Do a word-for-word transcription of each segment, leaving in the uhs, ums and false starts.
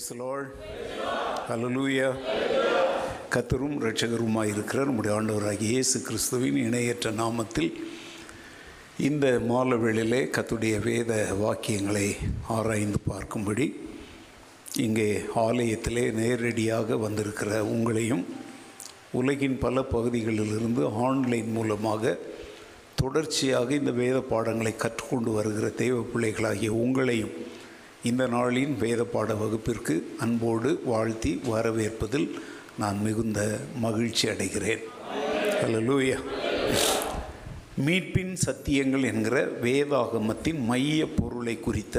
Praise the Lord. Praise the Lord. Hallelujah. கர்த்தரும் இரட்சகருமாய் இருக்கிற நம்முடைய ஆண்டவராகிய இயேசு கிறிஸ்துவின் இணையற்ற நாமத்தில் இந்த மாலை வேளையிலே கர்த்தருடைய வேத வாக்கியங்களை ஆராய்ந்து பார்க்கும்படி இங்கே ஆலயத்திலே நேரடியாக வந்திருக்கிற உங்களையும் உலகின் பல பகுதிகளிலிருந்து ஆன்லைன் மூலமாக தொடர்ச்சியாக இந்த வேத பாடங்களை கற்றுக்கொண்டு வருகிற தெய்வ பிள்ளைகளாகிய உங்களையும் இந்த நாளின் வேத பாட வகுப்பிற்கு அன்போடு வாழ்த்தி வரவேற்பதில் நான் மிகுந்த மகிழ்ச்சி அடைகிறேன். அல்லேலூயா. மீட்பின் சத்தியங்கள் என்கிற வேதாகமத்தின் மைய பொருளை குறித்த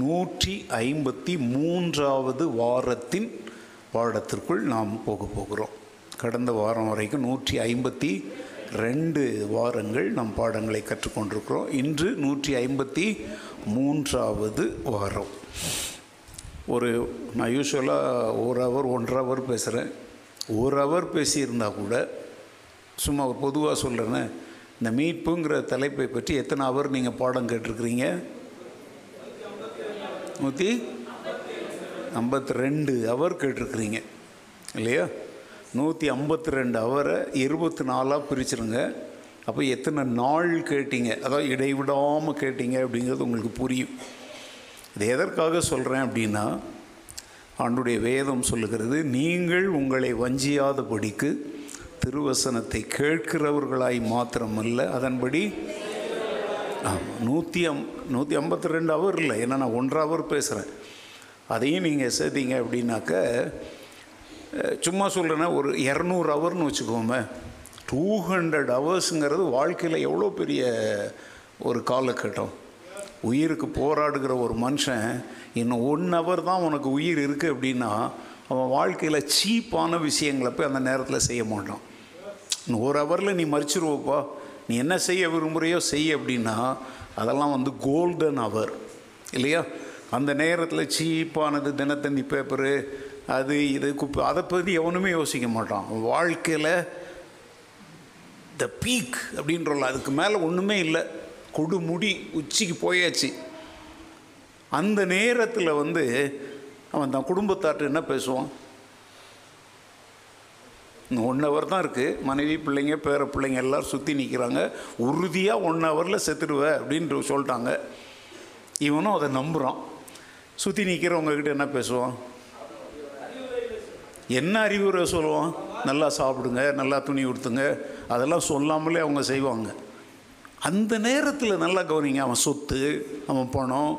நூற்றி ஐம்பத்தி மூன்றாவது வாரத்தின் பாடத்திற்குள் நாம் போக போகிறோம். கடந்த வாரம் வரைக்கும் நூற்றி ஐம்பத்தி ரெண்டு வாரங்கள் நம் பாடங்களை கற்றுக்கொண்டிருக்கிறோம். இன்று நூற்றி ஐம்பத்தி மூன்றாவது வாரம். ஒரு நான் யூஸ்வலாக ஒரு ஹவர் ஒன்றரை ஹவர் பேசுகிறேன். ஒரு ஹவர் பேசியிருந்தால் கூட சும்மா பொதுவாக சொல்கிறேன்னு இந்த மீட்புங்கிற தலைப்பை பற்றி எத்தனை ஹவர் நீங்கள் பாடம் கேட்டிருக்கிறீங்க? நூற்றி ஐம்பத்தி ரெண்டு ஹவர் கேட்டிருக்கிறீங்க இல்லையா? நூற்றி ஐம்பத்தி ரெண்டு அவரை இருபத்தி நாலாக பிரிச்சுருங்க. அப்போ எத்தனை நாள் கேட்டீங்க, அதாவது இடைவிடாமல் கேட்டீங்க அப்படிங்கிறது உங்களுக்கு புரியும். இது எதற்காக சொல்கிறேன் அப்படின்னா, ஆண்டுடைய வேதம் சொல்லுகிறது, நீங்கள் உங்களை வஞ்சியாதபடிக்கு திருவசனத்தை கேட்கிறவர்களாய் மாத்திரமல்ல அதன்படி. ஆமாம், நூற்றி அம் நூற்றி ஐம்பத்தி ரெண்டு அவர் இல்லை, ஏன்னா நான் ஒன்றரை அவர் பேசுகிறேன். அதையும் நீங்கள் சேர்த்திங்க அப்படின்னாக்க, சும்மா சொல்கிறேன்னா ஒரு இரநூறு ஹவர்னு வச்சுக்கோமே. டூ ஹண்ட்ரட் ஹவர்ஸுங்கிறது வாழ்க்கையில் எவ்வளோ பெரிய ஒரு காலகட்டம். உயிருக்கு போராடுகிற ஒரு மனுஷன் இன்னும் ஒன் ஹவர் தான் உனக்கு உயிர் இருக்குது அப்படின்னா, அவன் வாழ்க்கையில் சீப்பான விஷயங்களை போய் அந்த நேரத்தில் செய்ய மாட்டான். இன்னும் ஒரு ஹவரில் நீ மறிச்சிருவோப்பா, நீ என்ன செய்ய விரும்புகிறையோ செய்ய அப்படின்னா, அதெல்லாம் வந்து கோல்டன் ஹவர் இல்லையா? அந்த நேரத்தில் சீப்பானது தினத்தந்தி பேப்பரு, அது இது குப்பை, அதை பற்றி எவனுமே யோசிக்க மாட்டான். வாழ்க்கையில் த பீக் அப்படின்றல, அதுக்கு மேலே ஒன்றுமே இல்லை, கொடுமுடி உச்சிக்கு போயாச்சு. அந்த நேரத்தில் வந்து அவன் தான் குடும்பத்தார்ட்டு என்ன பேசுவான்? ஒன் ஹவர் தான் இருக்குது, மனைவி பிள்ளைங்க பேர பிள்ளைங்க எல்லோரும் சுற்றி நிற்கிறாங்க, உறுதியாக ஒன் ஹவரில் செத்துடுவேன் அப்படின்ற சொல்லிட்டாங்க. இவனும் அதை நம்புகிறான். சுற்றி நிற்கிறவங்கக்கிட்ட என்ன பேசுவான்? என்ன அறிவுரை சொல்லுவான்? நல்லா சாப்பிடுங்க, நல்லா துணி கொடுத்துங்க, அதெல்லாம் சொல்லாமலே அவங்க செய்வாங்க. அந்த நேரத்தில் நல்லா கவனிங்க, அவன் சொத்து, அவன் பணம்,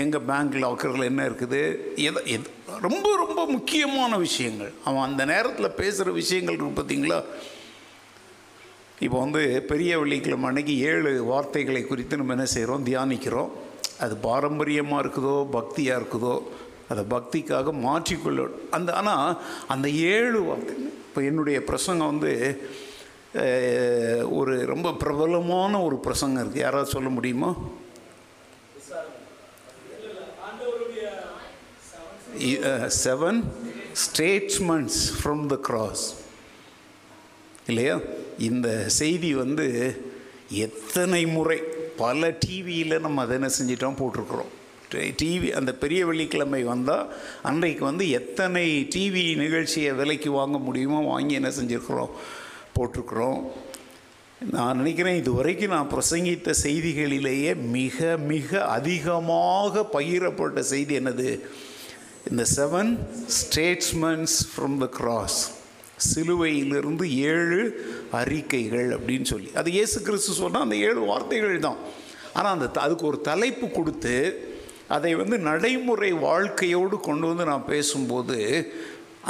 எங்கள் பேங்க்கில் வைக்கிறதுல என்ன இருக்குது, எதை எது ரொம்ப ரொம்ப முக்கியமான விஷயங்கள் அவன் அந்த நேரத்தில் பேசுகிற விஷயங்கள் இருக்குது பார்த்தீங்களா? இப்போ வந்து பெரிய வெள்ளிக்கிழமை அன்றைக்கி ஏழு வார்த்தைகளை குறித்து நம்ம என்ன செய்கிறோம்? தியானிக்கிறோம். அது பாரம்பரியமாக இருக்குதோ பக்தியாக இருக்குதோ அதை பக்திக்காக மாற்றிக்கொள்ள அந்த. ஆனால் அந்த ஏழு வார்த்தை, இப்போ என்னுடைய பிரசங்கம் வந்து ஒரு ரொம்ப பிரபலமான ஒரு பிரசங்கம் இருக்குது, யாராவது சொல்ல முடியுமா? Seven statements from the cross இல்லையா? இந்த செய்தி வந்து எத்தனை முறை பல டிவியில் நம்ம அதை என்ன செஞ்சிட்டோம் போட்டிருக்கிறோம். டிவி அந்த பெரிய வெள்ளிக்கிழமை வந்தால் அன்றைக்கு வந்து எத்தனை டிவி நிகழ்ச்சியை விலைக்கு வாங்க முடியுமோ வாங்கி என்ன செஞ்சுருக்குறோம் போட்டிருக்கிறோம். நான் நினைக்கிறேன் இது வரைக்கும் நான் பிரசங்கித்த செய்திகளிலேயே மிக மிக அதிகமாக பகிரப்பட்ட செய்தி என்னது? இந்த seven statements from the cross, சிலுவையிலிருந்து ஏழு அறிக்கைகள் அப்படின்னு சொல்லி. அது இயேசு கிறிஸ்து சொன்னால் அந்த ஏழு வார்த்தைகள் தான். ஆனால் அந்த அதுக்கு ஒரு தலைப்பு கொடுத்து அதை வந்து நடைமுறை வாழ்க்கையோடு கொண்டு வந்து நான் பேசும்போது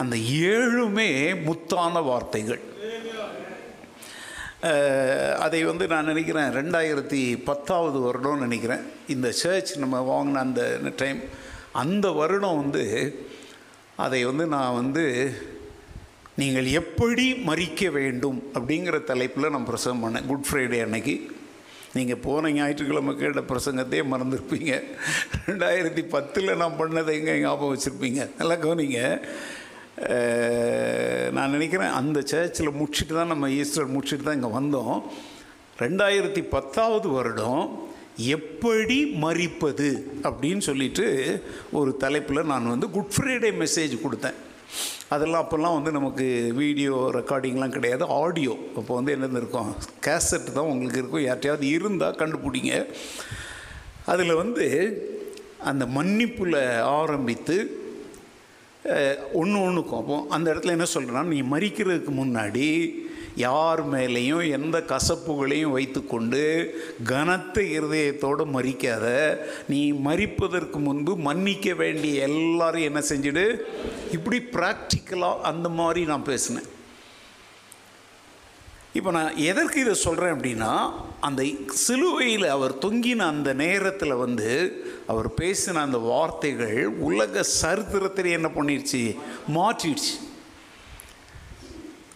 அந்த ஏழுமே முத்தான வார்த்தைகள். அதை வந்து நான் நினைக்கிறேன் ரெண்டாயிரத்தி பத்தாவது வருடம்னு நினைக்கிறேன் இந்த சர்ச் நம்ம வாங்கின அந்த டைம். அந்த வருடம் வந்து அதை வந்து நான் வந்து நீங்கள் எப்படி மரிக்க வேண்டும் அப்படிங்கிற தலைப்பில் நான் பிரசங்கம் பண்ணேன். குட் ஃப்ரைடே அன்னைக்கு நீங்கள் போன ஞாயிற்றுக்கிழமை கேட்ட பிரசங்கத்தையே மறந்துருப்பீங்க. ரெண்டாயிரத்தி பத்தில் நான் பண்ணதை எங்கே ஞாபகம் வச்சுருப்பீங்க? நல்லா கவனிங்க, நான் நினைக்கிறேன் அந்த சர்ச்சில் முடிச்சுட்டு தான் நம்ம ஈஸ்டர் முடிச்சுட்டு தான் இங்கே வந்தோம். ரெண்டாயிரத்தி பத்தாவது வருடம் எப்படி மறிப்பது அப்படின்னு சொல்லிட்டு ஒரு தலைப்பில் நான் வந்து குட் ஃப்ரைடே மெசேஜ் கொடுத்தேன். அதெல்லாம் அப்போல்லாம் வந்து நமக்கு வீடியோ ரெக்கார்டிங்லாம் கிடையாது, ஆடியோ. அப்போ வந்து என்னென்ன இருக்கும், கேசட் தான் உங்களுக்கு இருக்கும். யார்ட்டையாவது இருந்தால் கண்டுபிடிங்க. அதில் வந்து அந்த மன்னிப்பில் ஆரம்பித்து ஒன்று ஒன்றுக்கும் அப்போ அந்த இடத்துல என்ன சொல்கிறேன்னா, நீ மறிக்கிறதுக்கு முன்னாடி யார் மேலேயும் எந்த கசப்புகளையும் வைத்து கொண்டு கனத்த இருதயத்தோடு மறிக்காத. நீ மறிப்பதற்கு முன்பு மன்னிக்க வேண்டிய எல்லாரும் என்ன செஞ்சுடு. இப்படி ப்ராக்டிக்கலாக அந்த மாதிரி நான் பேசினேன். இப்போ நான் எதற்கு இதை சொல்கிறேன் அப்படின்னா, அந்த சிலுவையில் அவர் தொங்கின அந்த நேரத்தில் வந்து அவர் பேசின அந்த வார்த்தைகள் உலக சரித்திரத்திலே என்ன பண்ணிடுச்சு, மாற்றிடுச்சு.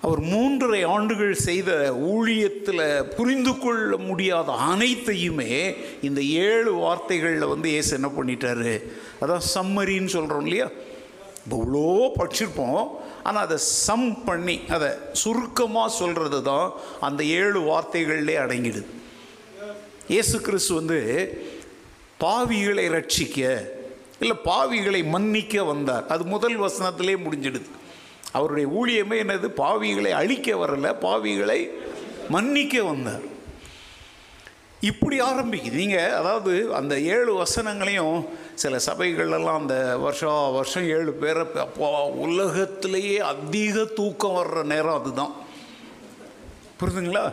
அவர் மூன்றரை ஆண்டுகள் செய்த ஊழியத்தில் புரிந்து கொள்ள முடியாத அனைத்தையுமே இந்த ஏழு வார்த்தைகளில் வந்து ஏசு என்ன பண்ணிட்டாரு, அதான் சம்மரின்னு சொல்கிறோம் இல்லையா. இவ்வளோ படிச்சிருப்போம், ஆனால் அதை சம் பண்ணி அதை சுருக்கமாக சொல்கிறது தான் அந்த ஏழு வார்த்தைகளிலே அடங்கிடுது. ஏசு கிறிஸ்து வந்து பாவிகளை ரட்சிக்க இல்லை பாவிகளை மன்னிக்க வந்தார். அது முதல் வசனத்திலே முடிஞ்சிடுது. அவருடைய ஊழியமே என்னது, பாவிகளை அழிக்க வரலை, பாவிகளை மன்னிக்க வந்தார். இப்படி ஆரம்பிக்குது. நீங்கள் அதாவது அந்த ஏழு வசனங்களையும் சில சபைகளெல்லாம் அந்த வருஷம் வருஷம் ஏழு பேரை அப்போ உலகத்திலேயே அதிக தூக்கம் வர்ற நேரம் அதுதான், புரியுதுங்களா.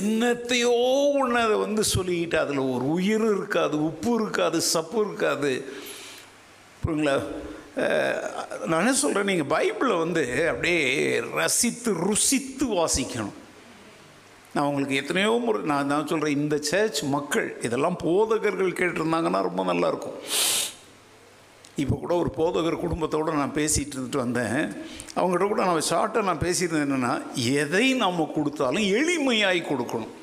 என்னத்தையோ ஒன்று அதை வந்து சொல்லிக்கிட்டு அதில் ஒரு உயிர் இருக்காது, உப்பு இருக்காது, சப்பு இருக்காது, புரியுங்களா. நான் என்ன சொல்கிறேன், நீங்கள் பைபிளை வந்து அப்படியே ரசித்து ருசித்து வாசிக்கணும். நான் உங்களுக்கு எத்தனையோ முறை நான் நான் சொல்கிறேன், இந்த சர்ச் மக்கள் இதெல்லாம் போதகர்கள் கேட்டிருந்தாங்கன்னா ரொம்ப நல்லாயிருக்கும். இப்போ கூட ஒரு போதகர் குடும்பத்தோடு நான் பேசிகிட்டு இருந்துட்டு வந்தேன். அவங்ககிட்ட கூட நான் ஷார்ட்டாக நான் பேசியிருந்தேன் என்னென்னா, எதை நம்ம கொடுத்தாலும் எளிமையாய் கொடுக்கணும்.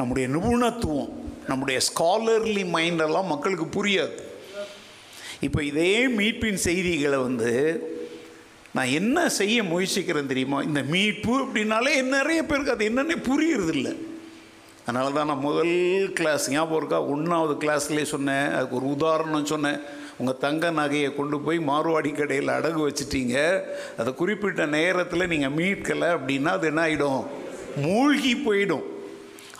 நம்முடைய நிபுணத்துவம், நம்முடைய ஸ்காலர்லி மைண்டெல்லாம் மக்களுக்கு புரியாது. இப்போ இதே மீட்பின் செய்திகளை வந்து நான் என்ன செய்ய முயற்சிக்கிறேன் தெரியுமா, இந்த மீட்பு அப்படின்னாலே நிறைய பேருக்கு அது என்னென்ன புரியறதில்லை. அதனால தான் நான் முதல் கிளாஸ் ஞாபகம் இருக்கா, ஒன்றாவது கிளாஸ்லேயே சொன்னேன், அதுக்கு ஒரு உதாரணம் சொன்னேன். உங்கள் தங்க நகையை கொண்டு போய் மார்வாடி கடையில் அடகு வச்சிட்டீங்க, அதை குறிப்பிட்ட நேரத்தில் நீங்கள் மீட்கலை அப்படின்னா அது என்ன ஆகிடும், மூழ்கி போயிடும்.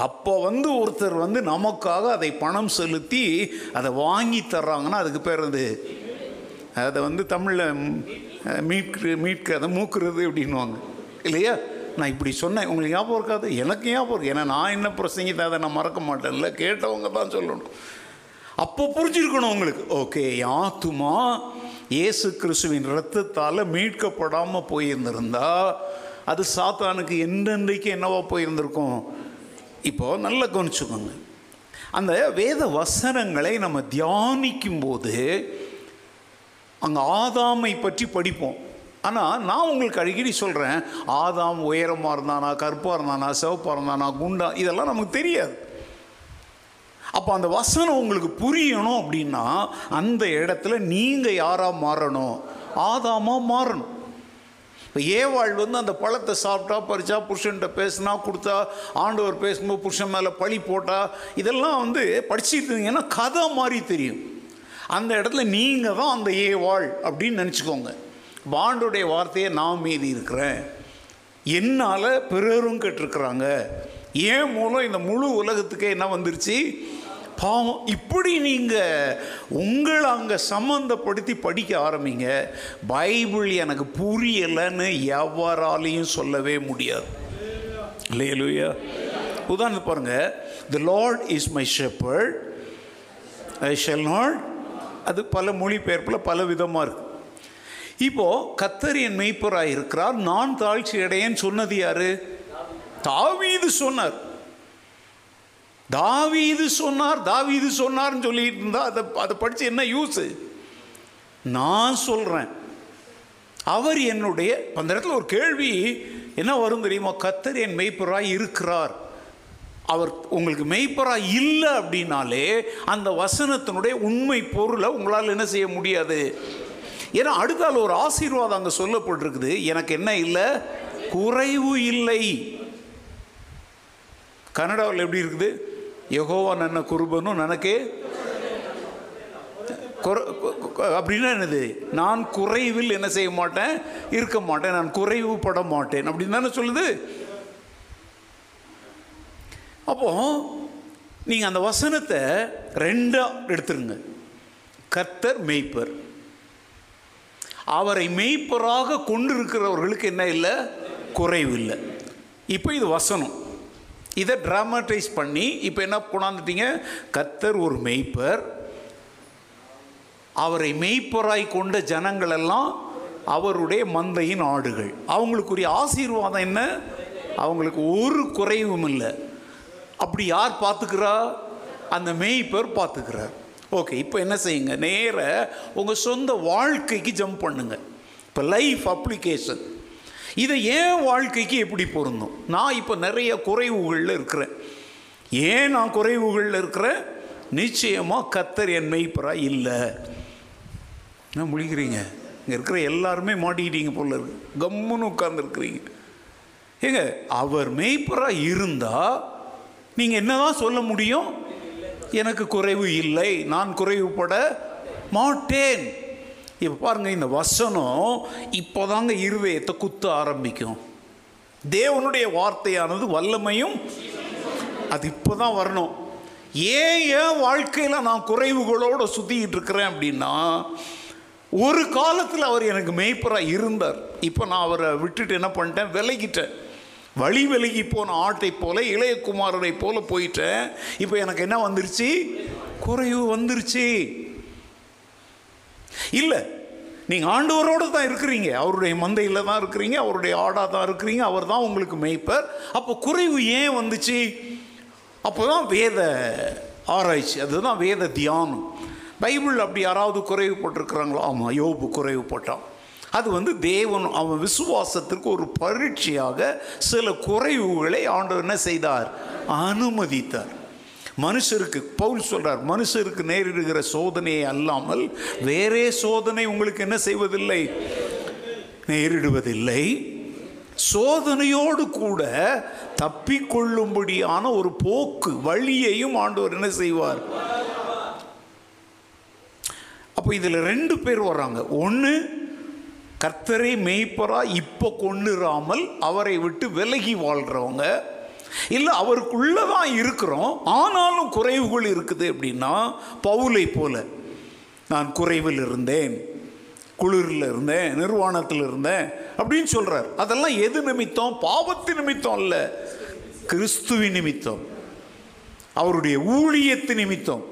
அப்போ வந்து ஒருத்தர் வந்து நமக்காக அதை பணம் செலுத்தி அதை வாங்கி தர்றாங்கன்னா அதுக்கு பேர் அது அதை வந்து தமிழில் மீட்க மீட்க அதை மூக்குறது அப்படின்வாங்க இல்லையா. நான் இப்படி சொன்னேன், உங்களுக்கு ஞாபகம் இருக்காது, எனக்கு ஞாபகம் இருக்குது. ஏன்னா நான் என்ன பிரசங்கித்த அதை நான் மறக்க மாட்டேன்ல, கேட்டவங்க தான் சொல்லணும். அப்போ புரிஞ்சிருக்கணும் உங்களுக்கு, ஓகே ஆத்துமா ஏசு கிறிஸ்துவின் இரத்தத்தால் மீட்கப்படாமல் போயிருந்திருந்தா அது சாத்தானுக்கு என்றென்றைக்கு என்னவா போயிருந்திருக்கும். இப்போது நல்லா கவனிச்சுக்கோங்க, அந்த வேத வசனங்களை நம்ம தியானிக்கும் போது அங்கே ஆதாமை பற்றி படிப்போம். ஆனால் நான் உங்களுக்கு அடிக்கடி சொல்கிறேன், ஆதாம் உயரமாக இருந்தானா, கருப்பாக இருந்தானா, சிவப்பாக இருந்தானா, குண்டா, இதெல்லாம் நமக்கு தெரியாது. அப்போ அந்த வசனம் உங்களுக்கு புரியணும் அப்படின்னா அந்த இடத்துல நீங்கள் யாராக மாறணும், ஆதாமாக மாறணும். இப்போ ஏவாள் வந்து அந்த பழத்தை சாப்பிட்டா, பறிச்சா, புருஷன்கிட்ட பேசுனா, கொடுத்தா, ஆண்டவர் பேசும்போது புருஷன் மேலே பழி போட்டா, இதெல்லாம் வந்து படிச்சுட்டு இருந்தீங்கன்னா கதை மாதிரி தெரியும். அந்த இடத்துல நீங்கள் தான் அந்த ஏவாள் அப்படின்னு நினச்சிக்கோங்க. ஆண்டவருடைய வார்த்தையை நான் மீதி இருக்கிறேன், என்னால் பிறரும் கேட்டிருக்கிறாங்க, ஏன் மூலம் இந்த முழு உலகத்துக்கே என்ன வந்துருச்சு பாவம். இப்படி நீங்கள் உங்களை அங்கே சம்மந்தப்படுத்தி படிக்க ஆரம்பிங்க. பைபிள் எனக்கு புரியலைன்னு எவராலையும் சொல்லவே முடியாது. ஹல்லேலூயா. உதாரணத்து பாருங்கள், the lord is my shepherd I shall not, அது பல மொழிபெயர்ப்பில் பல விதமாக இருக்குது. இப்போது கர்த்தர் என் மெய்ப்பராக இருக்கிறார், நான் தாழ்ச்சி அடையேன்னு சொன்னது யார், தாவீது சொன்னார். தாவீது சொன்னார் தாவீது சொன்னார்னு சொல்லிட்டு இருந்தா அதை அதை படித்து என்ன யூஸு. நான் சொல்கிறேன், அவர் என்னுடைய. அந்த இடத்துல ஒரு கேள்வி என்ன வரும் தெரியுமா, கர்த்தர் என் மெய்ப்பராய் இருக்கிறார். அவர் உங்களுக்கு மெய்ப்பராய் இல்லை அப்படின்னாலே அந்த வசனத்தினுடைய உண்மை பொருளை உங்களால் என்ன செய்ய முடியாது. ஏன்னா அடுத்தால் ஒரு ஆசீர்வாதம் அங்கே சொல்லப்பட்டிருக்குது, எனக்கு என்ன இல்லை, குறைவு இல்லை. கனடாவில் எப்படி இருக்குது, யெகோவா நன்ன குருபனும் நனக்கே குறை அப்படின்னா என்னது, நான் குறைவில் என்ன செய்ய மாட்டேன், இருக்க மாட்டேன், நான் குறைவு பட மாட்டேன் அப்படின்னு தானே சொல்லுது. அப்போது நீங்கள் அந்த வசனத்தை ரெண்டாக எடுத்துருங்க. கர்த்தர் மேய்ப்பர், அவரை மேய்ப்பராக கொண்டு இருக்கிறவர்களுக்கு என்ன இல்லை, குறைவு இல்லை. இப்போ இது வசனம், இதை ட்ராமடைஸ் பண்ணி இப்போ என்ன கொண்டாந்துட்டீங்க, கர்த்தர் ஒரு மேய்ப்பர், அவரை மேய்ப்பராய் கொண்ட ஜனங்களெல்லாம் அவருடைய மந்தையின் ஆடுகள். அவங்களுக்குரிய ஆசீர்வாதம் என்ன, அவங்களுக்கு ஒரு குறைவும் இல்லை. அப்படி யார் பார்த்துக்கிறா, அந்த மேய்ப்பர் பார்த்துக்கிறார். ஓகே, இப்போ என்ன செய்யுங்க, நேர உங்கள் சொந்த வாழ்க்கைக்கு ஜம்ப் பண்ணுங்க. இப்போ லைஃப் அப்ளிகேஷன், இதை ஏன் வாழ்க்கைக்கு எப்படி பொருந்தும். நான் இப்போ நிறைய குறைவுகளில் இருக்கிறேன். ஏன் நான் குறைவுகளில் இருக்கிறேன், நிச்சயமாக கர்த்தர் என் மேய்ப்பராக இல்லை. என்ன முழிக்கிறீங்க, இங்கே இருக்கிற எல்லாருமே மாட்டிக்கிட்டீங்க போல இருக்கு, கம்முன்னு உட்கார்ந்துருக்குறீங்க. ஏங்க, அவர் மேய்ப்பராக இருந்தால் நீங்கள் என்ன தான் சொல்ல முடியும், எனக்கு குறைவு இல்லை, நான் குறைவுபட மாட்டேன். இப்போ பாருங்கள், இந்த வசனம் இப்போ தாங்க இருதயத்தை குத்த ஆரம்பிக்கும். தேவனுடைய வார்த்தையானது வல்லமையும், அது இப்போ தான் வரணும். ஏன் என் வாழ்க்கையில் நான் குறைவுகளோடு சுற்றிக்கிட்டு இருக்கிறேன் அப்படின்னா, ஒரு காலத்தில் அவர் எனக்கு மேய்ப்பராக இருந்தார். இப்போ நான் அவரை விட்டுட்டு என்ன பண்ணிட்டேன், விலகிட்டேன். வழி விலகி போன ஆட்டை போல, இளையகுமாரரை போல போயிட்டேன். இப்போ எனக்கு என்ன வந்துருச்சு, குறைவு வந்துருச்சு. இல்லை, நீங்கள் ஆண்டவரோடு தான் இருக்கிறீங்க, அவருடைய மந்தையில் தான் இருக்கிறீங்க, அவருடைய ஆடாக தான் இருக்கிறீங்க, அவர் தான் உங்களுக்கு மேய்ப்பர். அப்போ குறைவு ஏன் வந்துச்சு, அப்போ தான் வேத ஆராய்ச்சி, அதுதான் வேத தியானம். பைபிள் அப்படி யாராவது குறைவு போட்டிருக்கிறாங்களோ? ஆமாம், யோபு குறைவு போட்டான். அது வந்து தேவன் அவன் விசுவாசத்திற்கு ஒரு பரீட்சையாக சில குறைவுகளை ஆண்டவர் என்ன செய்தார், அனுமதித்தார். மனுஷருக்கு பவுல் சொல்கிறார், மனுஷருக்கு நேரிடுகிற சோதனையை அல்லாமல் வேறே சோதனை உங்களுக்கு என்ன செய்வதில்லை, நேரிடுவதில்லை. சோதனையோடு கூட தப்பிக்கொள்ளும்படியான ஒரு போக்கு வழியையும் ஆண்டவர் என்ன செய்வார். அப்போ இதில் ரெண்டு பேர் வராங்க. ஒன்று, கர்த்தரை மேய்ப்பராக இப்போ கொண்டுறாமல் அவரை விட்டு விலகி வாழ்கிறவங்க, இல்லை அவருக்குள்ளே தான் இருக்கிறோம் ஆனாலும் குறைவுகள் இருக்குது அப்படின்னா, பவுலை போல நான் குறைவில் இருந்தேன், குளிரில் இருந்தேன், நிர்வாணத்தில் இருந்தேன் அப்படின்னு சொல்கிறார். அதெல்லாம் எது நிமித்தம், பாவத்து நிமித்தம் இல்லை, கிறிஸ்துவின் நிமித்தம், அவருடைய ஊழியத்து நிமித்தம்.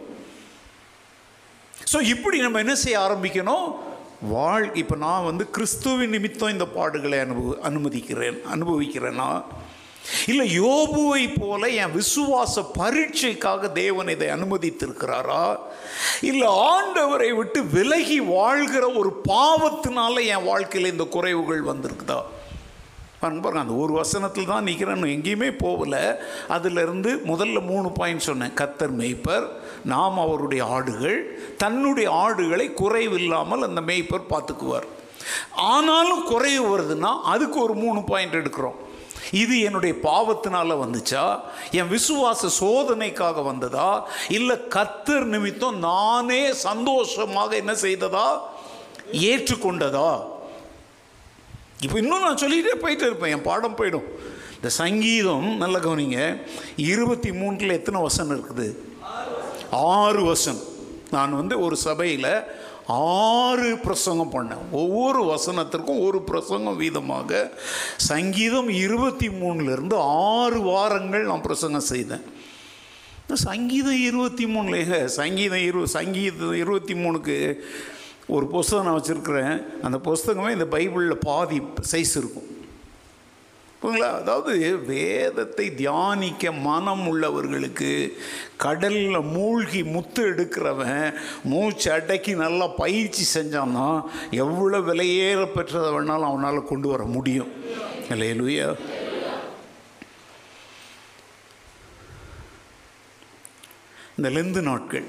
ஸோ இப்படி நம்ம என்ன செய்ய ஆரம்பிக்கணும், வாழ் இப்போ நான் வந்து கிறிஸ்துவின் நிமித்தம் இந்த பாடுகளை அனுபவ அனுமதிக்கிறேன் அனுபவிக்கிறேன்னா, இல்லை யோபுவை போல என் விசுவாச பரீட்சைக்காக தேவன் இதை அனுமதித்திருக்கிறாரா, இல்லை ஆண்டவரை விட்டு விலகி வாழ்கிற ஒரு பாவத்தினால என் வாழ்க்கையில் இந்த குறைவுகள் வந்திருக்குதா. பாருங்க பாருங்க, அந்த ஒரு வசனத்தில் தான் நிற்கிறேன்னு எங்கேயுமே போகலை. அதிலிருந்து முதல்ல மூணு பாயிண்ட் சொன்னேன். கர்த்தர் மேய்ப்பர், நாம் அவருடைய ஆடுகள், தன்னுடைய ஆடுகளை குறைவில்லாமல் அந்த மேய்ப்பர் பார்த்துக்குவார். ஆனாலும் குறைவு வருதுன்னா அதுக்கு ஒரு மூணு பாயிண்ட் எடுக்கிறோம். இது என்னுடைய பாவத்தினால வந்துச்சா, என் விசுவாச சோதனைக்காக வந்ததா, இல்லை கர்த்தர் நிமித்தம் நானே சந்தோஷமாக என்ன செய்ததா, ஏற்றுக்கொண்டதா. இப்போ இன்னும் நான் சொல்லிகிட்டே போயிட்டு இருப்பேன், என் பாடம் போயிடும். இந்த சங்கீதம் நல்லா கவனிங்க, இருபத்தி மூன்றில் எத்தனை வசனம் இருக்குது, ஆறு வசனம். நான் வந்து ஒரு சபையில் ஆறு பிரசங்கம் பண்ணேன், ஒவ்வொரு வசனத்திற்கும் ஒரு பிரசங்கம் வீதமாக. சங்கீதம் இருபத்தி மூணுலேருந்து ஆறு வாரங்கள் நான் பிரசங்கம் செய்தேன். சங்கீதம் இருபத்தி மூணுலேயே சங்கீதம் இரு சங்கீதம் இருபத்தி மூணுக்கு ஒரு புஸ்தகம் நான் வச்சுருக்கிறேன். அந்த புஸ்தகமே இந்த பைபிளில் பாதி சைஸ் இருக்கும். ஓகேங்களா? அதாவது வேதத்தை தியானிக்க மனம் உள்ளவர்களுக்கு, கடலில் மூழ்கி முத்து எடுக்கிறவன் மூச்சு அடக்கி நல்லா பயிற்சி செஞ்சான்னா எவ்வளோ விலையேற பெற்றதை வேணாலும் அவனால் கொண்டு வர முடியும். ஹல்லேலூயா. இந்த லெந்து நாட்கள்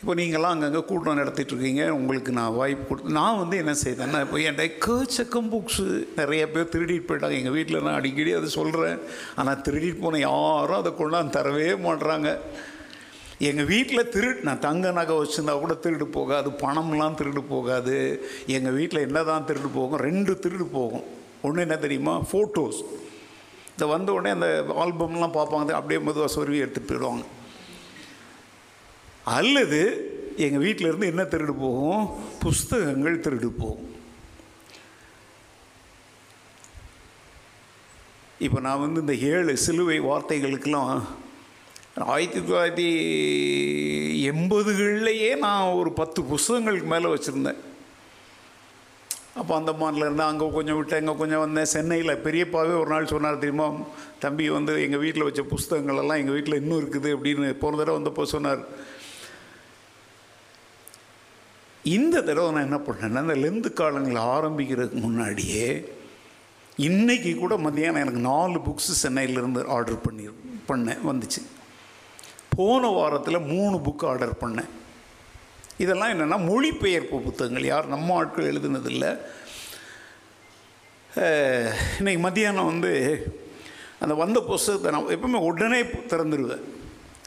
இப்போ நீங்கள்லாம் அங்கங்கே கூட்டம் நடத்திட்டுருக்கீங்க, உங்களுக்கு நான் வாய்ப்பு கொடுத்து நான் வந்து என்ன செய்தேன்னா, இப்போ என்கிட்ட கேச்சக்கம் புக்ஸு நிறைய பேர் திருடிட்டு போயிட்டாங்க. எங்கள் வீட்டில் நான் அடிக்கடி அதை சொல்கிறேன், ஆனால் திருடிட்டு போன யாரும் அதை கொண்டாந்து தரவே மாட்டுறாங்க. எங்கள் வீட்டில் திருடு நான் தங்க நகை வச்சுருந்தா கூட திருடு போகாது, பணம்லாம் திருடு போகாது. எங்கள் வீட்டில் என்ன தான் திருடு போகும், ரெண்டு திருடு போகும். ஒன்று என்ன தெரியுமா, ஃபோட்டோஸ். இதை வந்த உடனே அந்த ஆல்பம்லாம் பார்ப்பாங்க, அப்படியே மெதுவாக சொருவி எடுத்துகிட்டு போயிடுவாங்க. அல்லது எங்கள் வீட்டிலேருந்து என்ன திருடு போகும், புஸ்தகங்கள் திருடு போகும். இப்போ நான் வந்து இந்த ஏழு சிலுவை வார்த்தைகளுக்கெல்லாம் ஆயிரத்தி தொள்ளாயிரத்தி எண்பதுகள்லையே நான் ஒரு பத்து புஸ்தகங்களுக்கு மேலே வச்சுருந்தேன். அப்போ அந்த மாநில இருந்தால் அங்கே கொஞ்சம் விட்டேன், இங்கே கொஞ்சம் வந்தேன். சென்னையில் பெரியப்பாவே ஒரு நாள் சொன்னார் தெரியுமா, தம்பி வந்து எங்கள் வீட்டில் வச்ச புஸ்தகங்களெல்லாம் எங்கள் வீட்டில் இன்னும் இருக்குது அப்படின்னு போன தடவை வந்தப்போ சொன்னார். இந்த தடவை நான் என்ன பண்ணேன்னா, இந்த லெந்து காலங்களை ஆரம்பிக்கிறதுக்கு முன்னாடியே இன்றைக்கி கூட மத்தியானம் எனக்கு நாலு புக்ஸு சென்னையிலேருந்து ஆர்டர் பண்ணி பண்ணேன் வந்துச்சு. போன வாரத்தில் மூணு புக்கு ஆர்டர் பண்ணேன். இதெல்லாம் என்னென்னா மொழிபெயர்ப்பு புத்தகங்கள், யார் நம்ம ஆட்கள் எழுதுனதில்லை. இன்றைக்கி மத்தியானம் வந்து அந்த வந்த புஸ்தகத்தை நான் எப்பவுமே உடனே திறந்துடுவேன்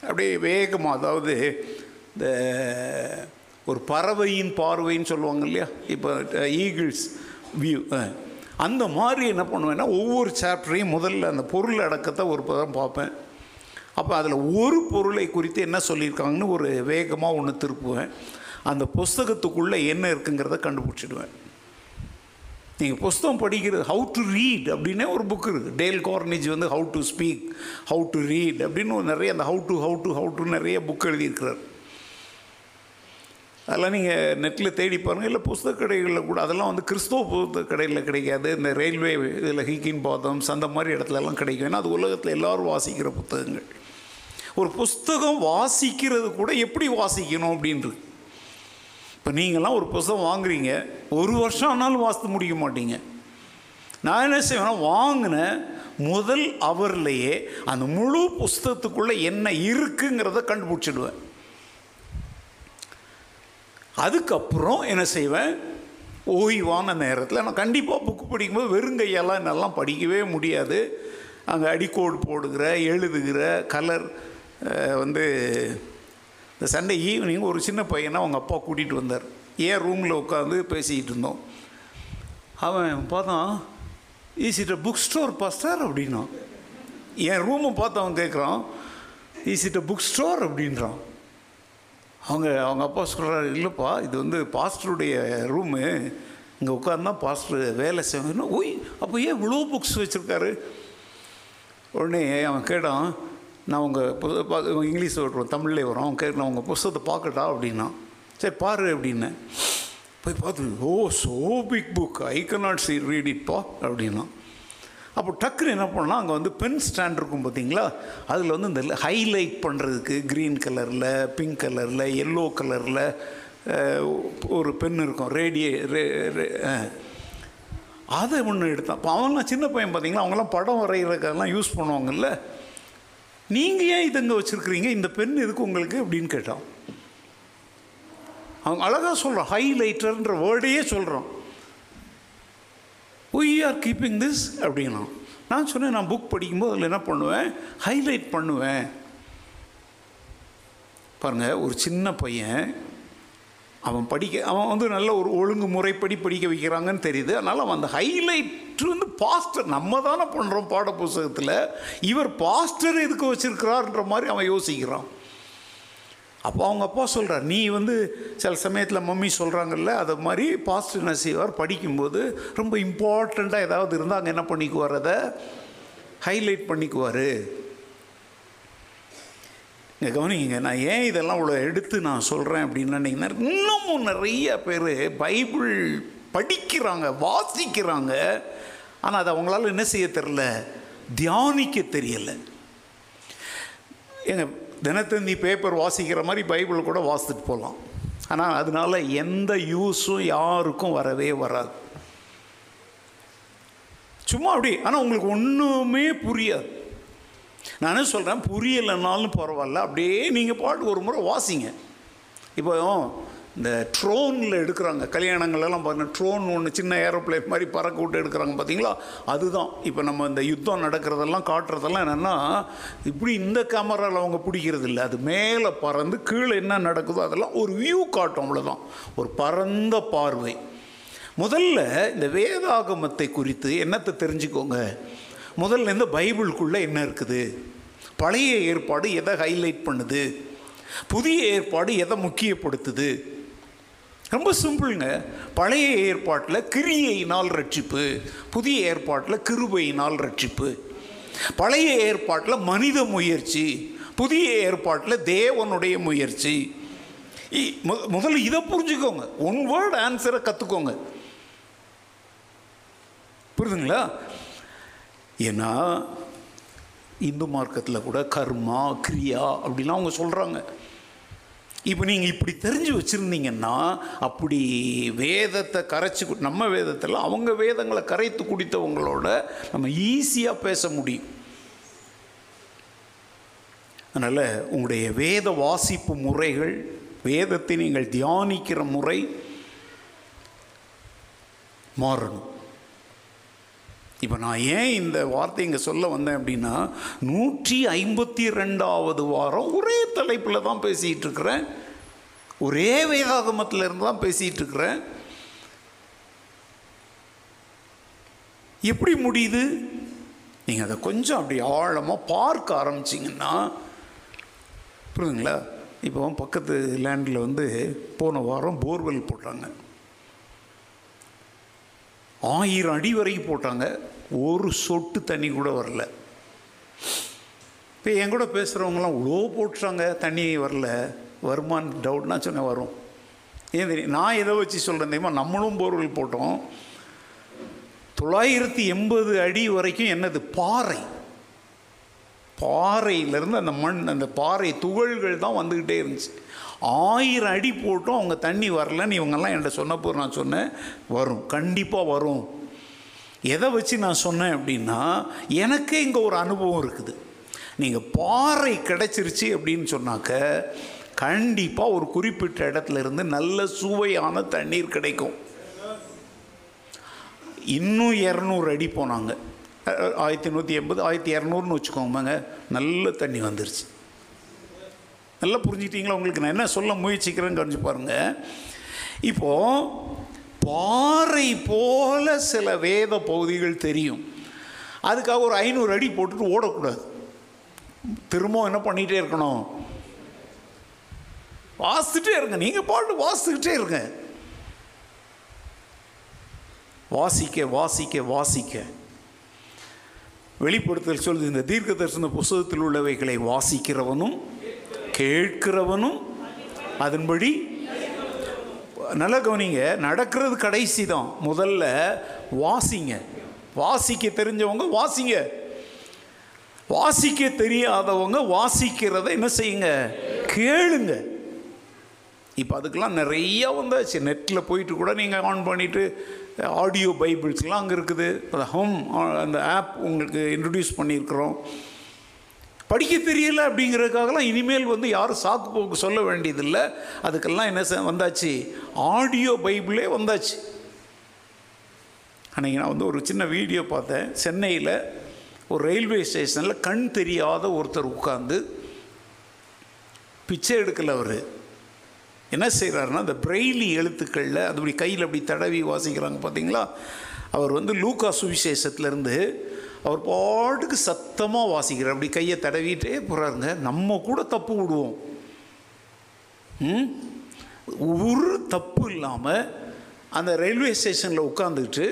அப்படியே வேகமாக. அதாவது இந்த ஒரு பறவையின் பார்வைன்னு சொல்லுவாங்க இல்லையா, இப்போ ஈகிள்ஸ் வியூ, அந்த மாதிரி என்ன பண்ணுவேன்னா ஒவ்வொரு சாப்டரையும் முதல்ல அந்த பொருள் அடக்கத்தை ஒரு பதம் பார்ப்பேன். அப்போ அதில் ஒரு பொருளை குறித்து என்ன சொல்லியிருக்காங்கன்னு ஒரு வேகமாக ஒன்று திருப்புவேன். அந்த புஸ்தகத்துக்குள்ளே என்ன இருக்குங்கிறத கண்டுபிடிச்சிடுவேன். நீங்கள் புஸ்தகம் படிக்கிறது ஹவு டு ரீட் அப்படின்னே ஒரு புக் இருக்குது. டேல் கார்னேஜ் வந்து how to speak, how to read அப்படின்னு நிறைய அந்த how to how to how to நிறைய புக் எழுதியிருக்கிறார். அதெல்லாம் நீங்கள் நெட்டில் தேடி பாருங்கள், இல்லை புஸ்தக கடைகளில் கூட. அதெல்லாம் வந்து கிறிஸ்தவ புத்தக கடையில் கிடைக்காது, இந்த ரயில்வே இதில் ஹீக்கின் பாதம் அந்த மாதிரி இடத்துலலாம் கிடைக்கும். ஏன்னா அது உலகத்தில் எல்லோரும் வாசிக்கிற புத்தகங்கள். ஒரு புஸ்தகம் வாசிக்கிறது கூட எப்படி வாசிக்கணும் அப்படின்றது. இப்போ நீங்கள்லாம் ஒரு புஸ்தகம் வாங்குறீங்க, ஒரு வருஷம் ஆனாலும் வாசித்து முடிக்க மாட்டீங்க. நான் என்ன செய்வேன்னா, வாங்கின முதல் அவர்லேயே அந்த முழு புஸ்தகத்துக்குள்ளே என்ன இருக்குங்கிறத கண்டுபிடிச்சிடுவேன். அதுக்கப்புறம் என்ன செய்வேன், ஓய்வான நேரத்தில் நான் கண்டிப்பாக புக்கு படிக்கும்போது வெறுங்கையெல்லாம் என்னெல்லாம் படிக்கவே முடியாது. அங்கே அடிக்கோடு போடுகிற, எழுதுகிற, கலர் வந்து இந்த சண்டே ஈவினிங் ஒரு சின்ன பையனை அவங்க அப்பா கூட்டிகிட்டு வந்தார். ஏன் ரூமில் உட்காந்து பேசிக்கிட்டு இருந்தோம். அவன் பார்த்தான், is it a book store pastor அப்படின்னா. என் ரூமை பார்த்து அவன் கேட்குறான், is it a book store அப்படின்றான். அவங்க அவங்க அப்பா சொல்கிறார், இல்லைப்பா இது வந்து பாஸ்டருடைய ரூமு, இங்கே உட்கார்ந்தா பாஸ்டர் வேலை செய்வாங்கன்னா. ஓய், அப்போ ஏன் இவ்வளோ புக்ஸ் வச்சுருக்காரு? உடனே அவன் கேட்டான், நான் உங்கள் இங்கிலீஷ் விட்டுருவோம், தமிழ்லேயே வரும். அவன் கேட்க, நான் உங்கள் புஸ்தகத்தை பார்க்கட்டா அப்படின்னா. சரி பாரு அப்படின்னேன். போய் பார்த்து, oh so big book, I can not see read இட்பா அப்படின்னா. அப்போ டக்குன்னு என்ன பண்ணால், அங்கே வந்து பென் ஸ்டாண்ட் இருக்கும் பார்த்தீங்களா, அதில் வந்து இந்த ஹைலைட் பண்ணுறதுக்கு க்ரீன் கலரில், பிங்க் கலரில், எல்லோ கலரில் ஒரு பென் இருக்கும், ரேடியே அதை ஒன்று எடுத்தான். இப்போ அவன்லாம் சின்ன பையன் பார்த்தீங்களா, அவங்களாம் படம் வரைகிறதுக்கெல்லாம் யூஸ் பண்ணுவாங்கல்ல. நீங்கள் ஏன் இதுங்க வச்சுருக்கிறீங்க, இந்த பென் எதுக்கு உங்களுக்கு அப்படின்னு கேட்டான். அவங்க அழகாக சொல்கிறான், ஹைலைட்டர்ன்ற வேர்டையே சொல்கிறான். We are keeping this அப்படின்னா. நான் சொன்னேன், நான் புக் படிக்கும்போது அதில் என்ன பண்ணுவேன், ஹைலைட் பண்ணுவேன். பாருங்கள், ஒரு சின்ன பையன், அவன் படிக்க அவன் வந்து நல்ல ஒரு ஒழுங்கு முறைப்படி படிக்க வைக்கிறாங்கன்னு தெரியுது. அதனால் அவன் அந்த ஹைலைட் வந்து பாஸ்டர் நம்ம தானே பண்ணுறோம் பாட புஸ்தகத்தில், இவர் பாஸ்டர் எதுக்கு வச்சுருக்கிறார்ன்ற மாதிரி அவன் யோசிக்கிறான். அப்போ அவங்க அப்பா சொல்கிறார், நீ வந்து சில சமயத்தில் மம்மி சொல்கிறாங்கல்ல, அதை மாதிரி பாஸ்டர் என்ன செய்வார், படிக்கும்போது ரொம்ப இம்பார்ட்டண்ட்டாக ஏதாவது இருந்தால் அங்கே என்ன பண்ணிக்குவார், அதை ஹைலைட் பண்ணிக்குவார். இங்கே கவனிங்க, நான் ஏன் இதெல்லாம் இவ்வளோ எடுத்து நான் சொல்கிறேன் அப்படின்னு நினைக்கினா, இன்னமும் நிறைய பேர் பைபிள் படிக்கிறாங்க, வாசிக்கிறாங்க, ஆனால் அது அவங்களால என்ன செய்ய தெரியல, தியானிக்க தெரியலை. எங்கள் தினத்தந்தி பேப்பர் வாசிக்கிற மாதிரி பைபிள் கூட வாசித்துட்டு போகலாம், ஆனால் அதனால் எந்த யூஸும் யாருக்கும் வரவே வராது. சும்மா அப்படி, ஆனால் உங்களுக்கு ஒன்றுமே புரியாது. நானே சொல்கிறேன், புரியலைன்னாலும் பரவாயில்ல, அப்படியே நீங்கள் பாட்டு ஒரு முறை வாசிங்க. இப்போ இந்த ட்ரோனில் எடுக்கிறாங்க கல்யாணங்களெல்லாம் பாருங்கள், ட்ரோன் ஒன்று சின்ன ஏரோப்ளேன் மாதிரி பறக்க விட்டு எடுக்கிறாங்க பார்த்தீங்களா, அதுதான் இப்போ நம்ம இந்த யுத்தம் நடக்கிறதெல்லாம் காட்டுறதெல்லாம் என்னென்னா இப்படி இந்த கேமராவில் அவங்க பிடிக்கிறது இல்லை, அது மேலே பறந்து கீழே என்ன நடக்குதோ அதெல்லாம் ஒரு வியூ காட்டும், அவ்வளோதான், ஒரு பரந்த பார்வை. முதல்ல இந்த வேதாகமத்தை குறித்து என்னத்தை தெரிஞ்சுக்கோங்க, முதல்ல இந்த பைபிளுக்குள்ளே என்ன இருக்குது, பழைய ஏற்பாடு எதை ஹைலைட் பண்ணுது, புதிய ஏற்பாடு எதை முக்கியப்படுத்துது. ரொம்ப சிம்பிளுங்க, பழைய ஏற்பாட்டில் கிரியையினால் ரட்சிப்பு, புதிய ஏற்பாட்டில் கிருபையினால் ரட்சிப்பு. பழைய ஏற்பாட்டில் மனித முயற்சி, புதிய ஏற்பாட்டில் தேவனுடைய முயற்சி. முதல்ல இதை புரிஞ்சுக்கோங்க, ஒன் வேர்டு ஆன்சரை கற்றுக்கோங்க, புரியுதுங்களா? ஏன்னா இந்து மார்க்கத்தில் கூட கர்மா கிரியா அப்படிலாம் அவங்க சொல்கிறாங்க. இப்போ நீங்கள் இப்படி தெரிஞ்சு வச்சுருந்தீங்கன்னா அப்படி வேதத்தை கரைச்சி, நம்ம வேதத்தில் அவங்க வேதங்களை கரைத்து குடித்தவங்களோட நம்ம ஈஸியாக பேச முடியும். அதனால் உங்களுடைய வேத வாசிப்பு முறைகள், வேதத்தை நீங்கள் தியானிக்கிற முறை மாறணும். இப்போ நான் ஏன் இந்த வார்த்தை இங்கே சொல்ல வந்தேன் அப்படின்னா, நூற்றி ஐம்பத்தி ரெண்டாவது வாரம் ஒரே தலைப்பில் தான் பேசிகிட்டு இருக்கிறேன், ஒரே வேதாகமத்தில் இருந்து தான் பேசிகிட்டு இருக்கிறேன். எப்படி முடியுது? நீங்கள் அதை கொஞ்சம் அப்படி ஆழமாக பார்க்க ஆரம்பிச்சிங்கன்னா புரியுதுங்களா? இப்போ பக்கத்து லேண்டில் வந்து போன வாரம் போர்வெல் போட்டாங்க, ஆயிரம் அடி வரைக்கும் போட்டாங்க, ஒரு சொட்டு தண்ணி கூட வரல. இப்போ என் கூட பேசுகிறவங்களாம் இவ்வளோ போட்டுறாங்க தண்ணி வரல, வருமானு டவுட்னா சொன்னேன் வரும். ஏன் தெரியும், நான் எதை வச்சு சொல்கிறேன் தெரியுமா, நம்மளும் போர்வெல் போட்டோம், தொள்ளாயிரத்தி எண்பது அடி வரைக்கும் என்னது பாறை, பாறையிலேருந்து அந்த மண், அந்த பாறை துகள்கள் தான் வந்துக்கிட்டே இருந்துச்சு. ஆயிரம் அடி போட்டும் அவங்க தண்ணி வரலன்னு இவங்கெல்லாம் என்கிட்ட சொன்னப்போ நான் சொன்னேன் வரும், கண்டிப்பாக வரும். எதை வச்சு நான் சொன்னேன் அப்படின்னா, எனக்கே இங்கே ஒரு அனுபவம் இருக்குது. நீங்கள் பாறை கிடச்சிருச்சு அப்படின்னு சொன்னாக்க கண்டிப்பாக ஒரு குறிப்பிட்ட இடத்துல இருந்து நல்ல சுவையான தண்ணீர் கிடைக்கும். இன்னும் இரநூறு அடி போனாங்க, ஆயிரத்தி நூற்றி எண்பது ஆயிரத்தி இரநூறுன்னு வச்சுக்கோங்க, நல்ல தண்ணி வந்துருச்சு. நல்லா புரிஞ்சுக்கிட்டீங்களா? உங்களுக்கு நான் என்ன சொல்ல முயற்சிக்கிறேன்னு கணிச்சு பாருங்கள். இப்போது பாறை போல சில வேத பகுதிகள் தெரியும், அதுக்காக ஒரு ஐநூறு அடி போட்டுட்டு ஓடக்கூடாது, திரும்பவும் என்ன பண்ணிகிட்டே இருக்கணும், வாசிச்சுட்டே இருங்க, நீங்கள் பாட்டு வாசிக்கிட்டே இருங்க, வாசிக்க வாசிக்க வாசிக்க. வெளிப்படுத்தல் சொல்லுது, இந்த தீர்க்க தரிசன புத்தகத்தில் உள்ளவைகளை வாசிக்கிறவனும் கேட்கிறவனும் அதன்படி. நல்ல கவனிங்க, நடக்கிறது கடைசி தான், முதல்ல வாசிங்க, வாசிக்க தெரிஞ்சவங்க வாசிங்க, வாசிக்க தெரியாதவங்க வாசிக்கிறத என்ன செய்யுங்க, கேளுங்க. இப்போ அதுக்கெல்லாம் நிறையா வந்தாச்சு, நெட்டில் போயிட்டு கூட நீங்கள் ஆன் பண்ணிவிட்டு ஆடியோ பைபிள்ஸ்லாம் அங்கே இருக்குது, அந்த ஹோம் அந்த ஆப் உங்களுக்கு இன்ட்ரடியூஸ் பண்ணியிருக்கிறோம். படிக்க தெரியலை அப்படிங்கிறதுக்காகலாம் இனிமேல் வந்து யாரும் சாக்கு போக்கு சொல்ல வேண்டியதில்லை, அதுக்கெல்லாம் என்ன வந்தாச்சு, ஆடியோ பைபிளே வந்தாச்சு. அன்றைக்கி நான் வந்து ஒரு சின்ன வீடியோ பார்த்தேன், சென்னையில் ஒரு ரயில்வே ஸ்டேஷனில் கண் தெரியாத ஒருத்தர் உட்காந்து பிச்சை எடுக்கலை, அவர் என்ன செய்கிறாருன்னா அந்த பிரெய்லி எழுத்துக்களில் அது இப்படி கையில் அப்படி தடவி வாசிக்கிறாங்க பார்த்தீங்களா, அவர் வந்து லூக்கா சுவிசேஷத்துலேருந்து அவர் பாட்டுக்கு சத்தமாக வாசிக்கிறார், அப்படி கையை தடவிட்டே போகிறாருங்க. நம்ம கூட தப்பு விடுவோம், ஒரு தப்பு இல்லாமல் அந்த ரயில்வே ஸ்டேஷனில் உட்காந்துக்கிட்டு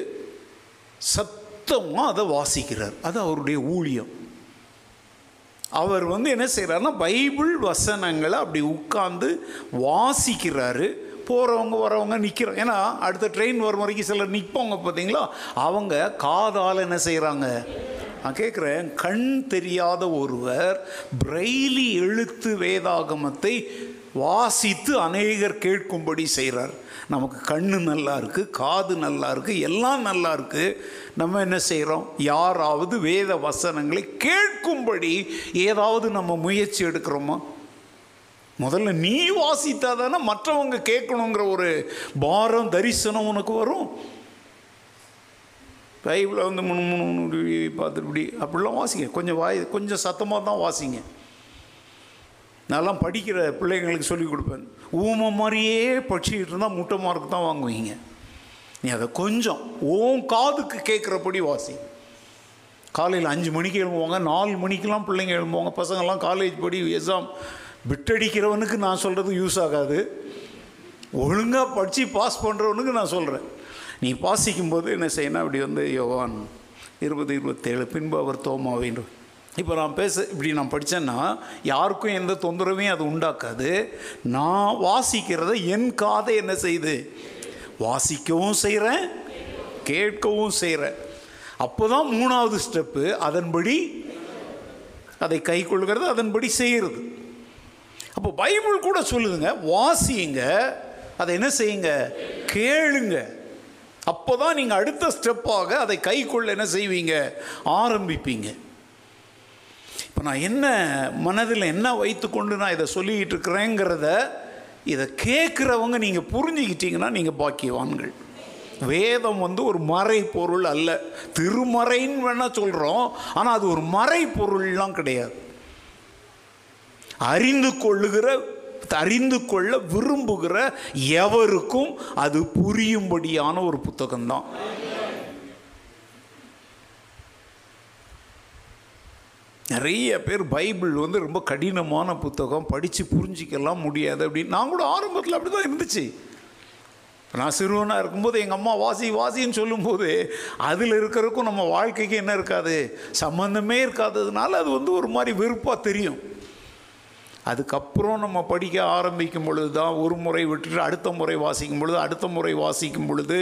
சத்தமாக அதை வாசிக்கிறார், அது அவருடைய ஊழியம். அவர் வந்து என்ன செய்கிறாருன்னா பைபிள் வசனங்களை அப்படி உட்கார்ந்து வாசிக்கிறாரு, போகிறவங்க வரவங்க நிற்கிறாங்க, ஏன்னா அடுத்த ட்ரெயின் வரும் வரைக்கும் சிலர் நிற்பவங்க பார்த்தீங்களா, அவங்க காதால் என்ன செய்கிறாங்க. நான் கேட்குறேன், கண் தெரியாத ஒருவர் பிரெய்லி எழுத்து வேதாகமத்தை வாசித்து அநேகர் கேட்கும்படி செய்கிறார். நமக்கு கண் நல்லா இருக்குது, காது நல்லா இருக்குது, எல்லாம் நல்லா இருக்குது, நம்ம என்ன செய்கிறோம், யாராவது வேத வசனங்களை கேட்கும்படி ஏதாவது நம்ம முயற்சி எடுக்கிறோமா? முதல்ல நீ வாசித்தா தானே மற்றவங்க கேட்கணுங்கிற ஒரு பாரம் தரிசனம் உனக்கு வரும். பைபிளில் வந்து மூணு மூணு மூணு பார்த்துருப்படி அப்படிலாம் வாசிங்க. கொஞ்சம் வாய் கொஞ்சம் சத்தமாக தான் வாசிங்க. நான்லாம் படிக்கிற பிள்ளைங்களுக்கு சொல்லிக் கொடுப்பேன். ஊமை மாதிரியே படிச்சுக்கிட்டு இருந்தால் முட்டை மார்க்கு தான் வாங்குவீங்க. நீ அதை கொஞ்சம் ஓம் காதுக்கு கேட்குறபடி வாசி. காலையில் அஞ்சு மணிக்கு எழும்புவாங்க, நாலு மணிக்கெலாம் பிள்ளைங்க எழும்புவாங்க. பசங்கள்லாம் காலேஜ் படி எக்ஸாம் பிட்டடிக்கிறவனுக்கு நான் சொல்கிறது யூஸ் ஆகாது. ஒழுங்காக படித்து பாஸ் பண்ணுறவனுக்கு நான் சொல்கிறேன். நீ வாசிக்கும்போது என்ன செய்யணும்? இப்படி வந்து யோவான் இருபது இருபத்தேழு பின்பு அவர் தோமாவேன். இப்போ நான் பேச இப்படி நான் படித்தேன்னா யாருக்கும் எந்த தொந்தரவையும் அது உண்டாக்காது. நான் வாசிக்கிறத என் காதை என்ன செய்யுது? வாசிக்கவும் செய்கிறேன், கேட்கவும் செய்கிறேன். அப்போ தான் மூணாவது ஸ்டெப்பு, அதன்படி அதை கை கொள்கிறது, அதன்படி செய்கிறது. அப்போ பைபிள் கூட சொல்லுதுங்க, வாசியுங்க, அதை என்ன செய்யுங்க? கேளுங்க. அப்போ தான் நீங்கள் அடுத்த ஸ்டெப்பாக அதை கை கொள்ள என்ன செய்வீங்க? ஆரம்பிப்பீங்க. இப்போ நான் என்ன மனதில் என்ன வைத்துக்கொண்டு நான் இதை சொல்லிக்கிட்டு இருக்கிறேங்கிறத இதை கேட்குறவங்க நீங்கள் புரிஞ்சுக்கிட்டீங்கன்னா நீங்கள் பாக்கியவான்கள். வேதம் வந்து ஒரு மறை பொருள் அல்ல. திருமறைன்னு வேணால் சொல்கிறோம், ஆனால் அது ஒரு மறை பொருள்லாம் கிடையாது. அறிந்து கொள்ளுகிற அறிந்து கொள்ள விரும்புகிற எவருக்கும் அது புரியும்படியான ஒரு புத்தகம்தான். நிறைய பேர் பைபிள் வந்து ரொம்ப கடினமான புத்தகம், படித்து புரிஞ்சிக்கலாம் முடியாது அப்படின்னு. நான் கூட ஆரம்பத்தில் அப்படி தான் இருந்துச்சு. நான் சிறுவனாக இருக்கும்போது எங்கள் அம்மா வாசி வாசின்னு சொல்லும்போது அதில் இருக்கிறதுக்கும் நம்ம வாழ்க்கைக்கு என்ன இருக்காது? சம்மந்தமே இருக்காததுனால அது வந்து ஒரு மாதிரி வெறுப்பாக தெரியும். அதுக்கப்புறம் நம்ம படிக்க ஆரம்பிக்கும் பொழுது தான், ஒரு முறை விட்டுட்டு அடுத்த முறை வாசிக்கும் பொழுது அடுத்த முறை வாசிக்கும் பொழுது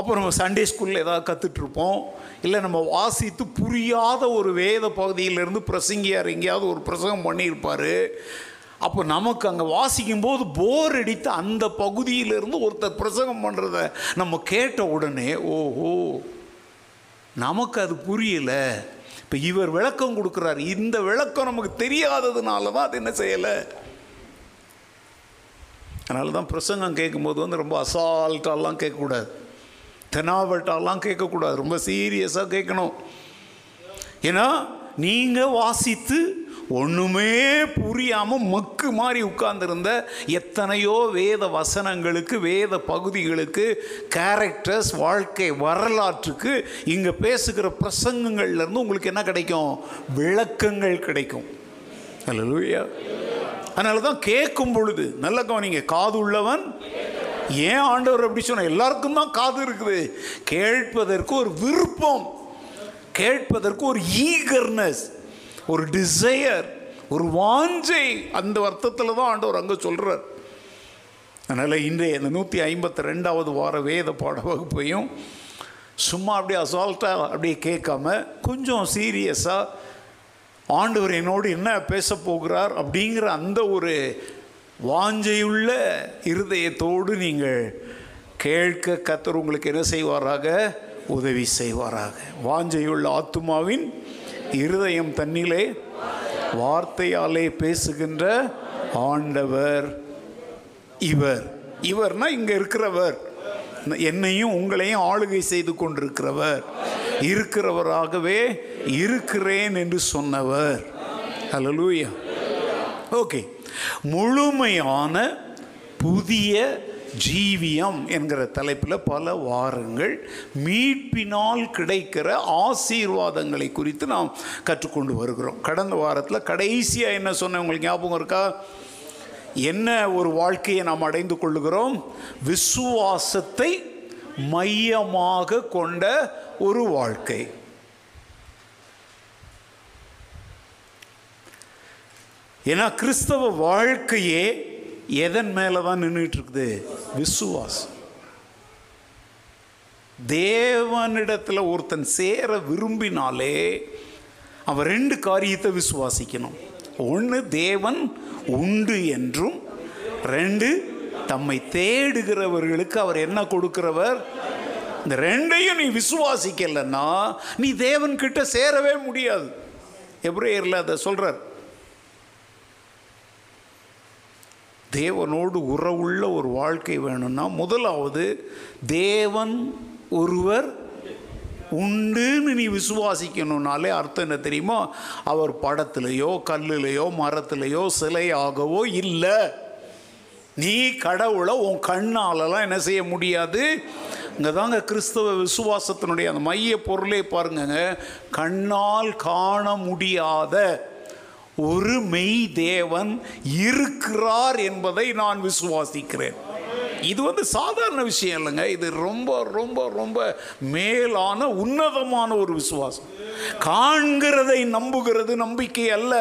அப்போ நம்ம சண்டே ஸ்கூலில் ஏதாவது கற்றுட்ருப்போம். இல்லை நம்ம வாசித்து புரியாத ஒரு வேத பகுதியிலேருந்து பிரசங்கியார் எங்கேயாவது ஒரு பிரசங்கம் பண்ணியிருப்பார். அப்போ நமக்கு அங்கே வாசிக்கும்போது போர் அடித்து அந்த பகுதியிலேருந்து ஒருத்தர் பிரசங்கம் பண்ணுறத நம்ம கேட்ட உடனே, ஓஹோ நமக்கு அது புரியலை, இப்போ இவர் விளக்கம் கொடுக்குறாரு, இந்த விளக்கம் நமக்கு தெரியாததுனால தான் அது என்ன செய்யலை. அதனால தான் பிரசங்கம் கேட்கும்போது வந்து ரொம்ப அசால்ட்டாலாம் கேட்கக்கூடாது, தெனாவட்டாலாம் கேட்கக்கூடாது, ரொம்ப சீரியஸாக கேட்கணும். ஏன்னா நீங்கள் வாசித்து ஒன்றுமே புரியாமல் மக்கு மாதிரி உட்கார்ந்துருந்த எத்தனையோ வேத வசனங்களுக்கு, வேத பகுதிகளுக்கு, கேரக்டர்ஸ், வாழ்க்கை வரலாற்றுக்கு இங்கே பேசுகிற பிரசங்கங்கள்லேருந்து உங்களுக்கு என்ன கிடைக்கும்? விளக்கங்கள் கிடைக்கும். அல்லேலூயா. அதனால தான் கேட்கும் பொழுது நல்ல கவனிங்க, காது உள்ளவன். ஏன் ஆண்டவர் அப்படி சொன்ன? எல்லாருக்கும் தான் காது இருக்குது. கேட்பதற்கு ஒரு விருப்பம், கேட்பதற்கு ஒரு ஈகர்னஸ், ஒரு டிசையர், ஒரு வாஞ்சை. அந்த அர்த்தத்தில் தான் ஆண்டவர் அங்கே சொல்கிறார். அதனால் இன்றைய இந்த நூற்றி ஐம்பத்தி ரெண்டாவது வார வேத பாட வகுப்பையும் சும்மா அப்படியே அசால்ட்டாக அப்படியே கேட்காம கொஞ்சம் சீரியஸாக ஆண்டவர் என்னோடு என்ன பேச போகிறார் அப்படிங்கிற அந்த ஒரு வாஞ்சையுள்ள இருதயத்தோடு நீங்கள் கேட்க கர்த்தர் உங்களுக்கு என்ன செய்வாராக? உதவி செய்வாராக. வாஞ்சையுள்ள ஆத்துமாவின் இருதயம் தன்னிலே வார்த்தையாலே பேசுகின்ற ஆண்டவர் இவர். இவர்னா இங்கே இருக்கிறவர், என்னையும் உங்களையும் ஆளுகை செய்து கொண்டிருக்கிறவர், இருக்கிறவராகவே இருக்கிறேன் என்று சொன்னவர். அல்லேலூயா. ஓகே, முழுமையான புதிய ஜீவியம் என்கிற தலைப்பில் பல வாரங்கள் மீட்பினால் கிடைக்கிற ஆசீர்வாதங்களை குறித்து நாம் கற்றுக்கொண்டு வருகிறோம். கடந்த வாரத்தில் கடைசியாக என்ன சொன்னேன் உங்களுக்கு ஞாபகம் இருக்கா? என்ன ஒரு வாழ்க்கையை நாம் அடைந்து கொள்ளுகிறோம்? விசுவாசத்தை மையமாக கொண்ட ஒரு வாழ்க்கை. ஏன்னா கிறிஸ்தவ வாழ்க்கையே எதன் மேலே தான் நின்றுட்டு இருக்குது? விசுவாசம். தேவனிடத்தில் ஒருத்தன் சேர விரும்பினாலே அவன் ரெண்டு காரியத்தை விசுவாசிக்கணும். ஒன்று, தேவன் உண்டு என்றும், ரெண்டு, தம்மை தேடுகிறவர்களுக்கு அவர் என்ன கொடுக்கிறவர். இந்த ரெண்டையும் நீ விசுவாசிக்கலைன்னா நீ தேவன்கிட்ட சேரவே முடியாது. எபிரேயரில் அதை சொல்கிறார். தேவனோடு உறவுள்ள ஒரு வாழ்க்கை வேணும்னா முதலாவது தேவன் ஒருவர் உண்டுன்னு நீ விசுவாசிக்கணுன்னாலே அர்த்தம் என்ன தெரியுமா? அவர் படத்துலேயோ கல்லுலேயோ மரத்துலேயோ சிலையாகவோ இல்லை. நீ கடவுளை உன் கண்ணாலலாம் என்ன செய்ய முடியாது. இங்கே தாங்க கிறிஸ்தவ விசுவாசத்தினுடைய அந்த மைய பொருளே பாருங்கங்க. கண்ணால் காண முடியாத ஒரு மெய் தேவன் இருக்கிறார் என்பதை நான் விசுவாசிக்கிறேன். இது வந்து சாதாரண விஷயம் இல்லைங்க. இது ரொம்ப ரொம்ப ரொம்ப மேலான உன்னதமான ஒரு விசுவாசம். காண்கிறதை நம்புகிறது நம்பிக்கை அல்ல,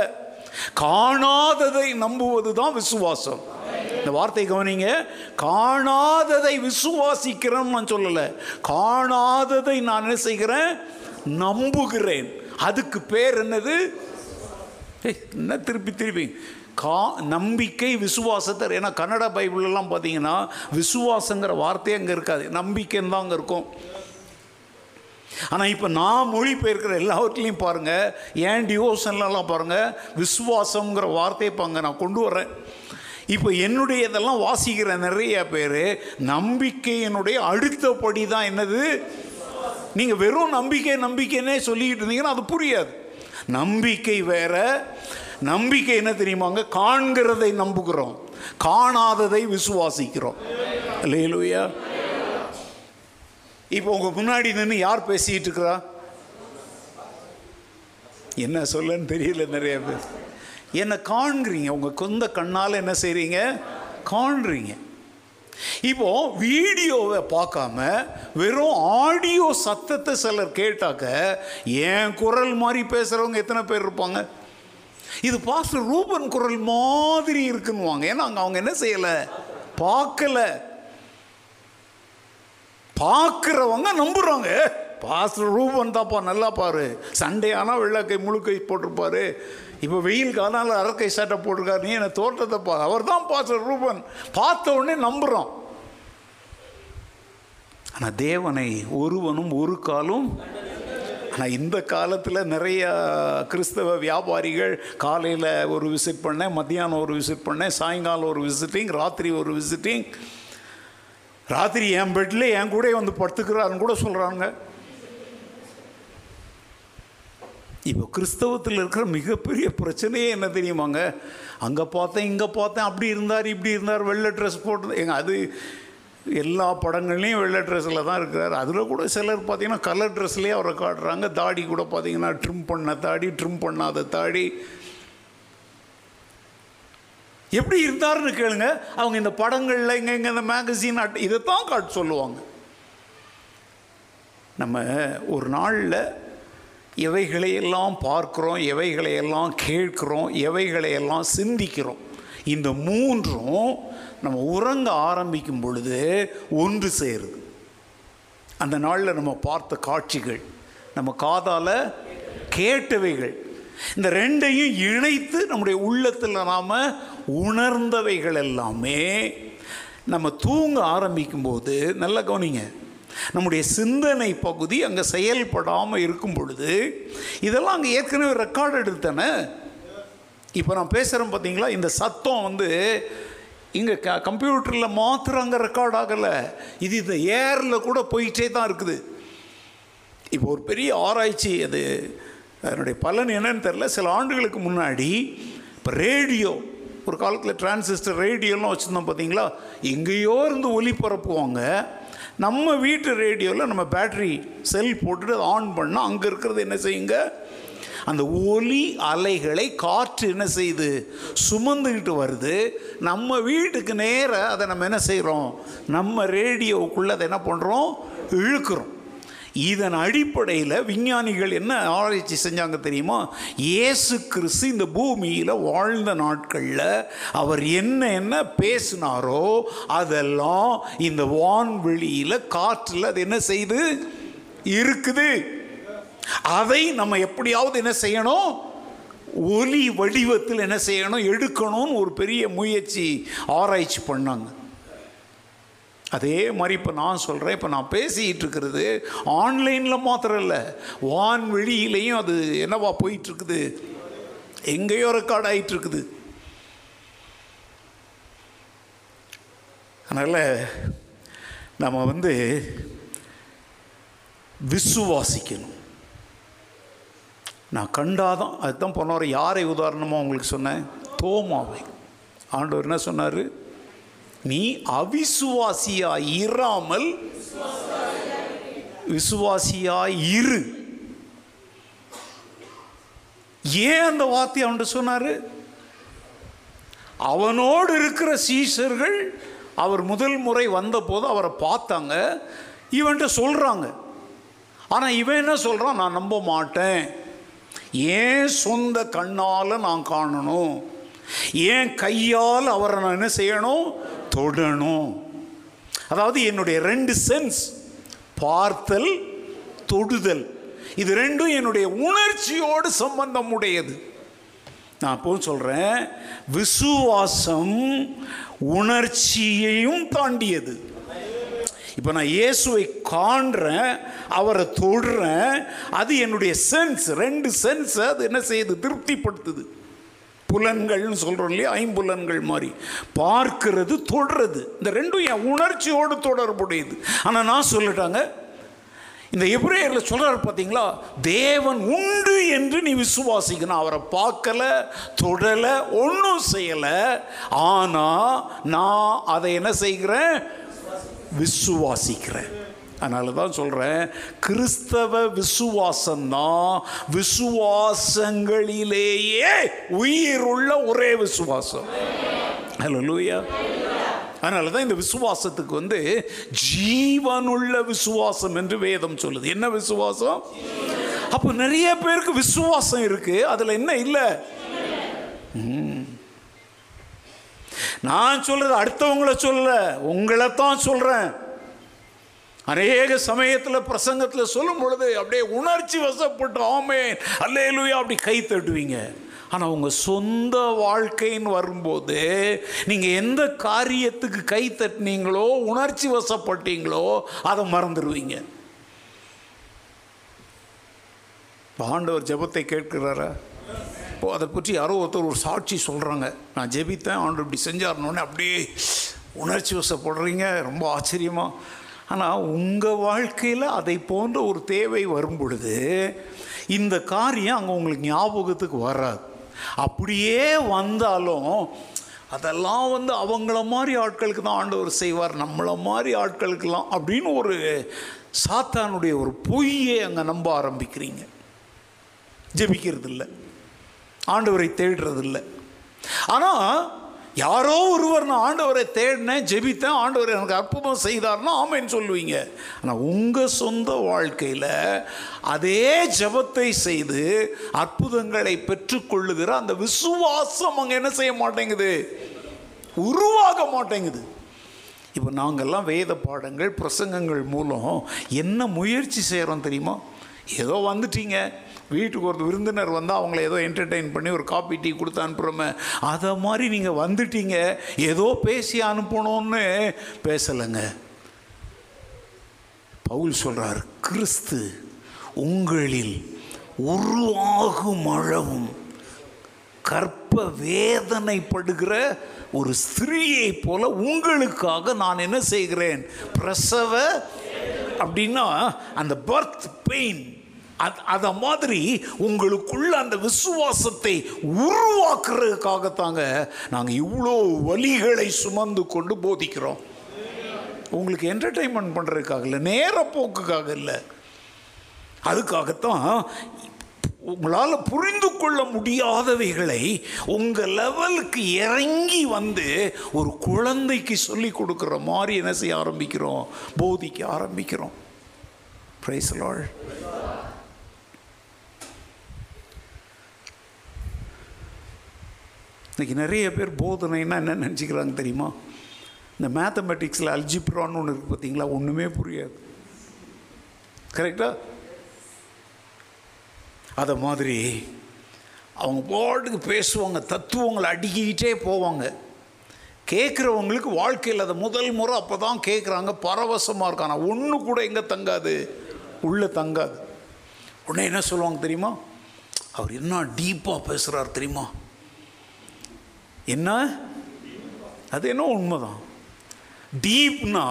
காணாததை நம்புவது தான் விசுவாசம். இந்த வார்த்தை கவனிங்க. காணாததை விசுவாசிக்கிறேன்னு நான் சொல்லலை, காணாததை நான் என்ன செய்கிறேன், நம்புகிறேன். அதுக்கு பேர் என்னது? என்ன திருப்பி திருப்பி கா நம்பிக்கை விசுவாசத்தை. ஏன்னா கன்னடா பைபிளெல்லாம் பார்த்தீங்கன்னா விசுவாசங்கிற வார்த்தையே அங்கே இருக்காது, நம்பிக்கைன்னு தான் அங்கே இருக்கும். ஆனால் இப்போ நான் மொழிபெயர்க்கிற எல்லாவற்றிலையும் பாருங்கள், ஏன் டிவோஷன்லாம் பாருங்கள், விசுவாசங்கிற வார்த்தையை இப்போ அங்கே நான் கொண்டு வரேன். இப்போ என்னுடைய இதெல்லாம் வாசிக்கிற நிறைய பேர் நம்பிக்கையினுடைய அடுத்தபடி தான் என்னது. நீங்கள் வெறும் நம்பிக்கை நம்பிக்கைன்னே சொல்லிக்கிட்டு இருந்தீங்கன்னா அது புரியாது. நம்பிக்கை வேற. நம்பிக்கை என்ன தெரியுமாங்க? காண்கிறதை நம்புகிறோம், காணாததை விசுவாசிக்கிறோம். அல்லேலூயா. இப்போ உங்க முன்னாடி நின்று யார் பேசிட்டு இருக்கிறா என்ன சொல்லன்னு தெரியல. நிறைய பேர் என்ன காண்கிறீங்க, உங்க சொந்த கண்ணால் என்ன செய்றீங்க, காண்றீங்க. இப்போ வீடியோவை பார்க்காம வெறும் ஆடியோ சத்தத்தை சிலர் கேட்டாக்க ஏன் குரல் மாதிரி பேசுறவங்க எத்தனை பேர் இருப்பாங்க? இது பாஸ்டர் ரூபன் குரல் மாதிரி இருக்குன்னுவாங்க. ஏன்னா அவங்க என்ன செய்யலை, பார்க்கல. பார்க்குறவங்க நம்புகிறாங்க, பாஸ்டர் ரூபன் தாப்பா நல்லா பாரு, சண்டே ஆனால் வெள்ளக்கை முழுக்கை போட்டிருப்பாரு, இப்போ வெயில் காலத்தில் அரக்கை சட்டை போட்டிருக்காரு, நீ என்ன தோற்றத்தை பாரு, அவர் தான் பாஸ்டர் ரூபன். பார்த்த உடனே நம்புகிறோம். ஆனால் தேவனை ஒருவனும் ஒரு காலும். ஆனால் இந்த காலத்தில் நிறைய கிறிஸ்தவ வியாபாரிகள் காலையில் ஒரு விசிட் பண்ணேன், மத்தியானம் ஒரு விசிட் பண்ணேன், சாயங்காலம் ஒரு விசிட்டிங், ராத்திரி ஒரு விசிட்டிங். ராத்திரி என் பெட்டில் என் கூட வந்து படுத்துக்கிறான்னு கூட சொல்கிறாங்க. இப்போ கிறிஸ்தவத்தில் இருக்கிற மிகப்பெரிய பிரச்சனையே என்ன தெரியுமாங்க? அங்கே பார்த்தேன் இங்கே பார்த்தேன், அப்படி இருந்தார் இப்படி இருந்தார், வெள்ளை ட்ரெஸ் போட்டு எங்க அது எல்லா படங்கள்லேயும் வெள்ளை ட்ரெஸ்ஸில் தான் இருக்கிறார். அதில் கூட சிலர் பார்த்தீங்கன்னா கலர் ட்ரெஸ்லேயே அவரை காட்டுறாங்க. தாடி கூட பார்த்தீங்கன்னா ட்ரிம் பண்ண தாடி, ட்ரிம் பண்ணாத தாடி, எப்படி இருந்தார்னு கேளுங்க. அவங்க இந்த படங்களில் இங்கே இங்கே இந்த மேகசின் அட் இதைத்தான் காட்டு சொல்லுவாங்க. நம்ம ஒரு நாளில் எவைகளையெல்லாம் பார்க்குறோம், எவைகளையெல்லாம் கேட்குறோம், எவைகளையெல்லாம் சிந்திக்கிறோம், இந்த மூன்றும் நம்ம உறங்க ஆரம்பிக்கும் பொழுது ஒன்று சேருது. அந்த நாளில் நம்ம பார்த்த காட்சிகள், நம்ம காதால் கேட்டவைகள், இந்த ரெண்டையும் இணைத்து நம்முடைய உள்ளத்தில் நாம் உணர்ந்தவைகள் எல்லாமே நம்ம தூங்க ஆரம்பிக்கும்போது, நல்லா கவனிங்க, நம்முடைய சிந்தனை பகுதி அங்கே செயல்படாமல் இருக்கும் பொழுது இதெல்லாம் அங்கே ஏற்கனவே ரெக்கார்டு எடுத்தானே. இப்போ நான் பேசுகிறேன் பார்த்தீங்களா, இந்த சத்தம் வந்து இங்கே க கம்ப்யூட்டரில் மாத்திரம் அங்கே ரெக்கார்ட் ஆகலை, இது இந்த ஏரில் கூட போயிட்டே தான் இருக்குது. இப்போ ஒரு பெரிய ஆராய்ச்சி, அது அதனுடைய பலன் என்னன்னு தெரில. சில ஆண்டுகளுக்கு முன்னாடி இப்போ ரேடியோ, ஒரு காலத்தில் டிரான்சிஸ்டர் ரேடியோலாம் வச்சுருந்தோம் பார்த்தீங்களா, எங்கேயோ இருந்து ஒலி பரப்புவாங்க. நம்ம வீட்டு ரேடியோவில் நம்ம பேட்ரி செல் போட்டுட்டு ஆன் பண்ணால் அங்கே இருக்கிறது என்ன செய்யுங்க, அந்த ஒலி அலைகளை காற்று என்ன செய்யுது, சுமந்துக்கிட்டு வருது. நம்ம வீட்டுக்கு நேராக அதை நம்ம என்ன செய்கிறோம், நம்ம ரேடியோவுக்குள்ளே அதை என்ன பண்ணுறோம், இழுக்கிறோம். இதன் அடிப்படையில் விஞ்ஞானிகள் என்ன ஆராய்ச்சி செஞ்சாங்க தெரியுமா? இயேசு கிறிஸ்து இந்த பூமியில் வாழ்ந்த நாட்களில் அவர் என்ன என்ன பேசினாரோ அதெல்லாம் இந்த வான்வெளியில் காற்றில் அது என்ன செய்து இருக்குது. அதை நம்ம எப்படியாவது என்ன செய்யணும், ஒலி வடிவத்தில் என்ன செய்யணும், எடுக்கணும்னு ஒரு பெரிய முயற்சி ஆராய்ச்சி பண்ணாங்க. அதே மாதிரி இப்போ நான் சொல்கிறேன், இப்போ நான் பேசிகிட்டு இருக்கிறது ஆன்லைனில் மாத்திரம் இல்லை, வான்வெளியிலையும் அது என்னவா போயிட்டுருக்குது, எங்கேயோ ரெக்கார்ட் ஆகிட்டுருக்குது. அதனால் நம்ம வந்து விசுவாசிக்கணும். நான் கண்டாதான், அதுதான் போனவர் யாரை உதாரணமாக உங்களுக்கு சொன்னேன், தோமாவை. ஆண்டவர் என்ன சொன்னார், நீ அவிசுவாசியாய் இராமல் விசுவாசியாய் இரு. ஏன் அந்த வார்த்தை அவன் சொன்னார்? அவனோடு இருக்கிற சீஷர்கள் அவர் முதல் முறை வந்தபோது அவரை பார்த்தாங்க, இவன்ட்டு சொல்கிறாங்க. ஆனால் இவன் என்ன சொல்கிறான், நான் நம்ப மாட்டேன், ஏன் சொந்த கண்ணால் நான் காணணும், ஏன் கையால் அவரை நான் என்ன செய்யணும், தொடணும். அதாவது என்னுடைய ரெண்டு சென்ஸ், பார்த்தல் தொடுதல், இது ரெண்டும் என்னுடைய உணர்ச்சியோடு சம்பந்தம் உடையது. நான் அப்போது சொல்கிறேன், விசுவாசம் உணர்ச்சியையும் தாண்டியது. இப்போ நான் இயேசுவை காண்றேன், அவரை தொடுறேன், அது என்னுடைய சென்ஸ், ரெண்டு சென்ஸை அது என்ன செய்யுது, திருப்திப்படுத்துது. புலன்கள்னு சொல்கிறோம் இல்லையா, ஐம்புலன்கள் மாதிரி, பார்க்கிறது தொடுறது, இந்த ரெண்டும் என் உணர்ச்சியோடு தொடர்புடையது. ஆனால் நான் சொல்லிட்டாங்க, இந்த எபிரேயரில் சொல்கிறார் பார்த்தீங்களா, தேவன் உண்டு என்று நீ விசுவாசிக்கணும். அவரை பார்க்கலை, தொடலை, ஒன்றும் செய்யலை, ஆனால் நான் அதை என்ன செய்கிறேன், விசுவாசிக்கிறேன். அதனால தான் சொல்கிறேன், கிறிஸ்தவ விசுவாசம்தான் விசுவாசங்களிலேயே உயிருள்ள ஒரே விசுவாசம். ஹல்லேலூயா. அதனால தான் இந்த விசுவாசத்துக்கு வந்து ஜீவனுள்ள விசுவாசம் என்று வேதம் சொல்லுது. என்ன விசுவாசம்? அப்போ நிறைய பேருக்கு விசுவாசம் இருக்கு, அதில் என்ன இல்லை. நான் சொல்றது அடுத்தவங்கள சொல்ல, உங்களைத்தான் சொல்றேன். அநேக சமயத்தில் பிரசங்கத்தில் சொல்லும் பொழுது அப்படியே உணர்ச்சி வசப்பட்டு ஆமென் அல்லேலூயா அப்படி கை தட்டுவீங்க. ஆனால் உங்கள் சொந்த வாழ்க்கைன்னு வரும்போது நீங்கள் எந்த காரியத்துக்கு கை தட்டினீங்களோ, உணர்ச்சி வசப்பட்டீங்களோ, அதை மறந்துடுவீங்க. ஆண்டவர் ஜெபத்தை கேட்கிறாரா? இப்போது அதை பற்றி யாரோ ஒருத்தர் ஒரு சாட்சி சொல்கிறாங்க, நான் ஜெபித்தேன், ஆண்டவர் இப்படி செஞ்சாருனோடனே அப்படியே உணர்ச்சி வசப்படுறீங்க, ரொம்ப ஆச்சரியமாக. ஆனால் உங்கள் வாழ்க்கையில் அதை போன்ற ஒரு தேவை வரும் பொழுது இந்த காரியம் அங்கே உங்களுக்கு ஞாபகத்துக்கு வராது. அப்படியே வந்தாலும் அதெல்லாம் வந்து அவங்கள மாதிரி ஆட்களுக்கு தான் ஆண்டவர் செய்வார், நம்மளை மாதிரி ஆட்களுக்கெல்லாம் அப்படின்னு ஒரு சாத்தானுடைய ஒரு பொய்யை அங்கே நம்ப ஆரம்பிக்கிறீங்க. ஜெபிக்கிறது இல்லை, ஆண்டவரை தேடுறதில்லை. ஆனால் யாரோ ஒருவர் நான் ஆண்டவரை தேடினேன், ஜெபித்தேன், ஆண்டவர் எனக்கு அற்புதம் செய்தார்னா ஆமேன்னு சொல்லுவீங்க. ஆனால் உங்கள் சொந்த வாழ்க்கையில் அதே ஜெபத்தை செய்து அற்புதங்களை பெற்றுக்கொள்ளுகிற அந்த விசுவாசம் அங்கே என்ன செய்ய மாட்டேங்குது, உருவாக மாட்டேங்குது. இப்போ நாங்கள்லாம் வேத பாடங்கள் பிரசங்கங்கள் மூலம் என்ன முயற்சி செய்கிறோம் தெரியுமா? ஏதோ வந்துட்டீங்க, வீட்டுக்கு ஒரு விருந்தினர் வந்தால் அவங்கள ஏதோ என்டர்டெயின் பண்ணி ஒரு காப்பி டீ கொடுத்து அனுப்புகிறோமே, அதை மாதிரி நீங்கள் வந்துட்டீங்க, ஏதோ பேசி அனுப்பணும்னு பேசலைங்க. பவுல் சொல்கிறார், கிறிஸ்து உங்களில் உருவாகும் அளவும் கற்ப வேதனைப்படுகிற ஒரு ஸ்திரீயை போல உங்களுக்காக நான் என்ன செய்கிறேன், பிரசவ அப்படின்னா அந்த பர்த் பெயின், அது அதை மாதிரி உங்களுக்குள்ள அந்த விசுவாசத்தை உருவாக்குறதுக்காகத்தாங்க நாங்கள் இவ்வளோ வலிகளை சுமந்து கொண்டு போதிக்கிறோம். உங்களுக்கு என்டர்டெயின்மெண்ட் பண்ணுறதுக்காக இல்லை, நேரப்போக்குக்காக இல்லை, அதுக்காகத்தான் உங்களால் புரிந்து கொள்ள முடியாதவைகளை உங்கள் லெவலுக்கு இறங்கி வந்து ஒரு குழந்தைக்கு சொல்லி கொடுக்குற மாதிரி என்ன செய்ய ஆரம்பிக்கிறோம், போதிக்க ஆரம்பிக்கிறோம். Praise the Lord. இன்றைக்கி நிறைய பேர் போதனைன்னா என்ன நினச்சிக்கிறாங்க தெரியுமா? இந்த மேத்தமெட்டிக்ஸில் அல்ஜிப்ரான்னு ஒன்று இருக்குது பார்த்தீங்களா, ஒன்றுமே புரியாது, கரெக்டா? அதை மாதிரி அவங்க பாட்டுக்கு பேசுவாங்க, தத்துவங்களை அடிக்கிட்டே போவாங்க. கேட்குறவங்களுக்கு வாழ்க்கையில் அதை முதல் முறை அப்போ தான் கேட்குறாங்க, பரவசமாக இருக்காங்க, ஒன்று கூட எங்கே தங்காது, உள்ளே தங்காது. உடனே என்ன சொல்லுவாங்க தெரியுமா, அவர் என்ன டீப்பாக பேசுகிறார் தெரியுமா, என்ன அது என்ன உண்மைதான். டீப்னா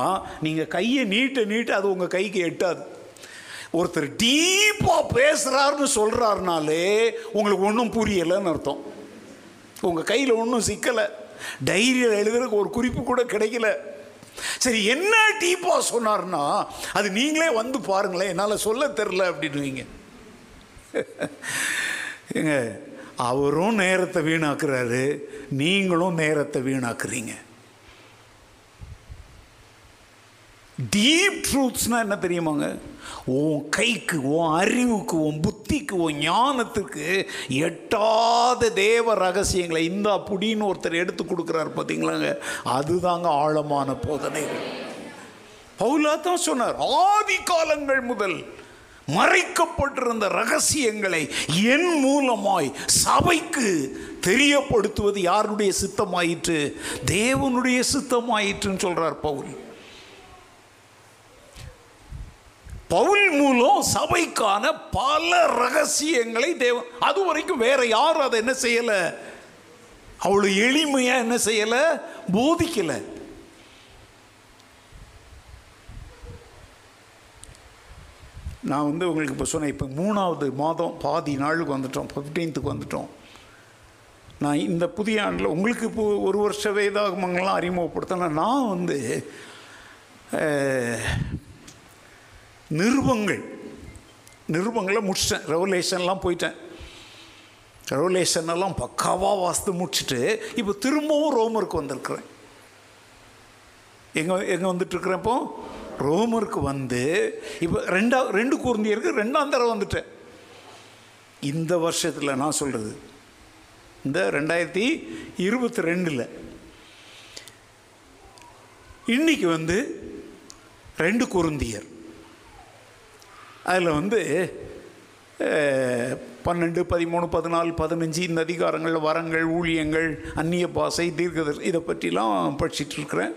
நீங்கள் கையை நீட்ட நீட்ட அது உங்கள் கைக்கு எட்டாது. ஒருத்தர் டீப்பாக பேசுகிறாருன்னு சொல்கிறாருனாலே உங்களுக்கு ஒன்றும் புரியலைன்னு அர்த்தம். உங்கள் கையில் ஒன்றும் சிக்கலை, டைரியில் எழுதுறதுக்கு ஒரு குறிப்பு கூட கிடைக்கல. சரி, என்ன டீப்பாக சொன்னார்னா அது நீங்களே வந்து பாருங்களேன், என்னால் சொல்ல தெரில அப்படின்னுவீங்க. ஏங்க, அவரும் நேரத்தை வீணாக்குறாரு, நீங்களும் நேரத்தை வீணாக்குறீங்க. டீப் ட்ரூத்ஸ்னால் என்ன தெரியுமாங்க? உன் கைக்கு, உன் அறிவுக்கு, உன் புத்திக்கு, உன் ஞானத்துக்கு எட்டாத தேவ ரகசியங்களை இந்தா புடின்னு ஒருத்தர் எடுத்து கொடுக்குறாரு பார்த்தீங்களாங்க. அதுதாங்க ஆழமான போதனைகள். பவுலாத்தான் சொன்னார், ஆதி காலங்கள் முதல் மறைக்கப்பட்டிருந்த ரகசியங்களை என் மூலமாய் சபைக்கு தெரியப்படுத்துவது யாருடைய சித்தமாயிற்று? தேவனுடைய சித்தமாயிற்றுன்னு சொல்கிறார் பவுல். பவுல் மூலம் சபைக்கான பல ரகசியங்களை தேவன், அது வரைக்கும் வேற யாரும் அதை என்ன செய்யலை, அவ்வளோ எளிமையாக என்ன செய்யலை, போதிக்கலை. நான் வந்து உங்களுக்கு இப்போ சொன்னேன், இப்போ மூணாவது மாதம் பாதி நாளுக்கு வந்துட்டோம், ஃபிஃப்டீன்த்துக்கு வந்துட்டோம். நான் இந்த புதிய ஆண்டில் உங்களுக்கு இப்போ ஒரு வருஷ வேதாகமங்கள்லாம் அறிமுகப்படுத்தினா, நான் வந்து நிருபங்கள் நிருபங்களை முடிச்சிட்டேன், ரெவலேஷன்லாம் போயிட்டேன், ரெவலேஷனெல்லாம் பக்காவாக வாசித்து முடிச்சுட்டு இப்போ திரும்பவும் ரோமருக்கு வந்திருக்கிறேன். எங்கே எங்கே வந்துட்டுருக்குறேன்? இப்போ ரோமருக்கு வந்து இப்போ ரெண்டா ரெண்டு கூர்ந்தியருக்கு ரெண்டாம் தடவை வந்துட்டேன் இந்த வருஷத்தில். நான் சொல்கிறது இந்த ரெண்டாயிரத்தி இருபத்தி ரெண்டில் இன்றைக்கி வந்து ரெண்டு கூர்ந்தியர், அதில் வந்து பன்னெண்டு பதிமூணு பதினாலு பதினஞ்சு இந்த அதிகாரங்கள், வரங்கள், ஊழியங்கள், அந்நிய பாசை, தீர்க்கதரிசி, இதை பற்றிலாம் படிச்சுட்டு இருக்கிறேன்.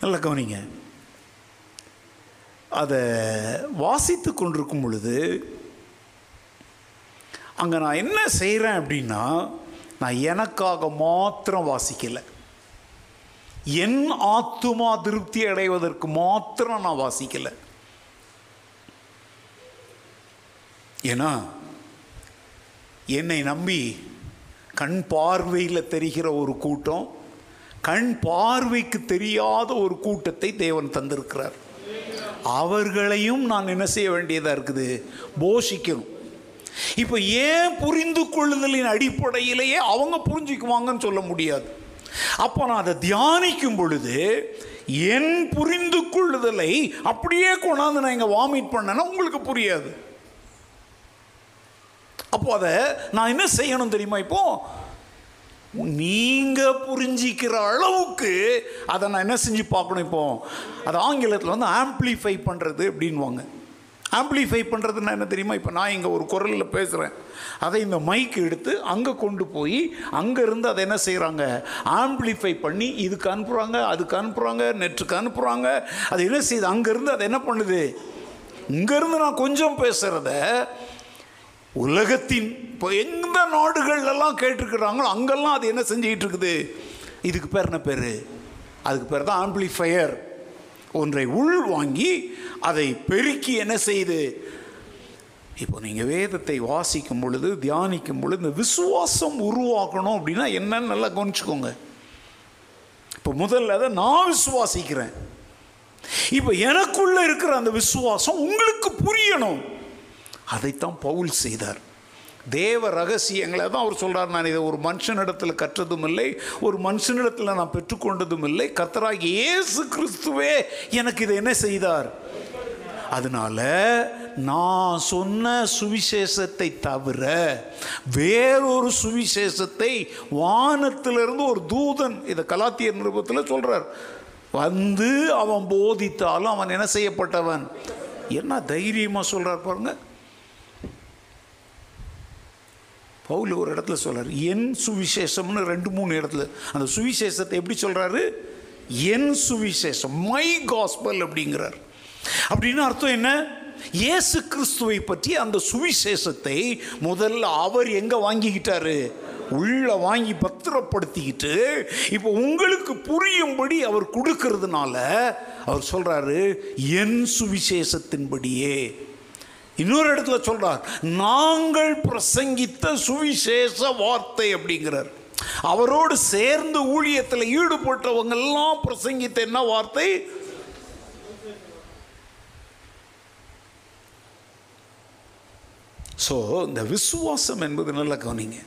நல்ல கவனிங்க. அதை வாசித்து கொண்டிருக்கும் பொழுது அங்கே நான் என்ன செய்கிறேன் அப்படின்னா, நான் எனக்காக மாத்திரம் வாசிக்கலை, என் ஆத்துமா திருப்தி அடைவதற்கு மாத்திரம் நான் வாசிக்கலை. ஏன்னா என்னை நம்பி கண் பார்வையில் தெரிகிற ஒரு கூட்டம், கண் பார்வைக்கு தெரியாத ஒரு கூட்டத்தை தேவன் தந்திருக்கிறார். அவர்களையும் நான் என்ன செய்ய வேண்டியதாக இருக்குது, போஷிக்கணும். இப்போ ஏன் புரிந்து கொள்ளுதலின் அடிப்படையிலேயே அவங்க புரிஞ்சுக்குவாங்கன்னு சொல்ல முடியாது. அப்போ நான் அதை தியானிக்கும் பொழுது என் புரிந்து கொள்ளுதலை அப்படியே கொண்டாந்து நான் இங்கே வாமிட் பண்ணேன்னா உங்களுக்கு புரியாது. அப்போ அதை நான் என்ன செய்யணும் தெரியுமா? இப்போ நீங்கள் புரிஞ்சிக்கிற அளவுக்கு அதை நான் என்ன செஞ்சு பார்க்கணும். இப்போ அது ஆங்கிலத்தில் வந்து ஆம்பிளிஃபை பண்ணுறது அப்படின்வாங்க. ஆம்பிளிஃபை பண்ணுறதுன்னா என்ன தெரியுமா? இப்போ நான் இங்கே ஒரு குரலில் பேசுகிறேன், அதை இந்த மைக் எடுத்து அங்கே கொண்டு போய் அங்கேருந்து அதை என்ன செய்கிறாங்க, ஆம்பிளிஃபை பண்ணி இதுக்கு அனுப்புகிறாங்க, அதுக்கு அனுப்புகிறாங்க, நெட்டுக்கு அனுப்புகிறாங்க. அது என்ன செய்யுது, அங்கேருந்து அதை என்ன பண்ணுது, இங்கேருந்து நான் கொஞ்சம் பேசுகிறத உலகத்தின் இப்போ எந்த நாடுகள்லாம் கேட்டுருக்குறாங்களோ அங்கெல்லாம் அது என்ன செஞ்சுக்கிட்டு இருக்குது. இதுக்கு பேர் என்ன பேர்? அதுக்கு பேர் தான் ஆம்பிளிஃபையர். ஒன்றை உள் வாங்கி அதை பெருக்கி என்ன செய்யுது. இப்போ நீங்கள் வேதத்தை வாசிக்கும் பொழுது, தியானிக்கும் பொழுது இந்த விசுவாசம் உருவாக்கணும் அப்படின்னா என்னன்னு நல்லா கவனிச்சுக்கோங்க. இப்போ முதல்ல அதை நான் விசுவாசிக்கிறேன். இப்போ எனக்குள்ளே இருக்கிற அந்த விசுவாசம் உங்களுக்கு புரியணும். அதைத்தான் பவுல் செய்தார். தேவ ரகசியங்களை தான் அவர் சொல்கிறார், நான் இதை ஒரு மனுஷனிடத்தில் கற்றதும் இல்லை, ஒரு மனுஷனிடத்தில் நான் பெற்றுக்கொண்டதும் இல்லை, கர்த்தராகிய இயேசு கிறிஸ்துவே எனக்கு இதை என்ன செய்தார். அதனால நான் சொன்ன சுவிசேஷத்தை தவிர வேறொரு சுவிசேஷத்தை வானத்திலிருந்து ஒரு தூதன், இதை கலாத்தியர் நிருபத்தில் சொல்கிறார், வந்து அவன் போதித்தாலும் அவன் என்ன செய்யப்பட்டவன். என்ன தைரியமாக சொல்கிறார் பாருங்க. பவுல் ஒரு இடத்துல சொல்கிறார் என் சுவிசேஷம்னு, ரெண்டு மூணு இடத்துல அந்த சுவிசேஷத்தை எப்படி சொல்கிறாரு, என் சுவிசேஷம், மை காஸ்பல் அப்படிங்கிறார். அப்படின்னு அர்த்தம் என்ன, இயேசு கிறிஸ்துவை பற்றி அந்த சுவிசேஷத்தை முதல்ல அவர் எங்கே வாங்கிக்கிட்டாரு, உள்ள வாங்கி பத்திரப்படுத்திக்கிட்டு இப்போ உங்களுக்கு புரியும்படி அவர் கொடுக்கறதுனால அவர் சொல்றாரு என் சுவிசேஷத்தின்படியே. இன்னொரு இடத்துல சொல்றார் நாங்கள் பிரசங்கித்த சுவிசேஷ வார்த்தை அப்படிங்கிறார். அவரோடு சேர்ந்து ஊழியத்தில் ஈடுபட்டவங்க எல்லாம் பிரசங்கித்த என்ன வார்த்தை? ஸோ இந்த விசுவாசம் என்பது நல்லா கவனிங்க,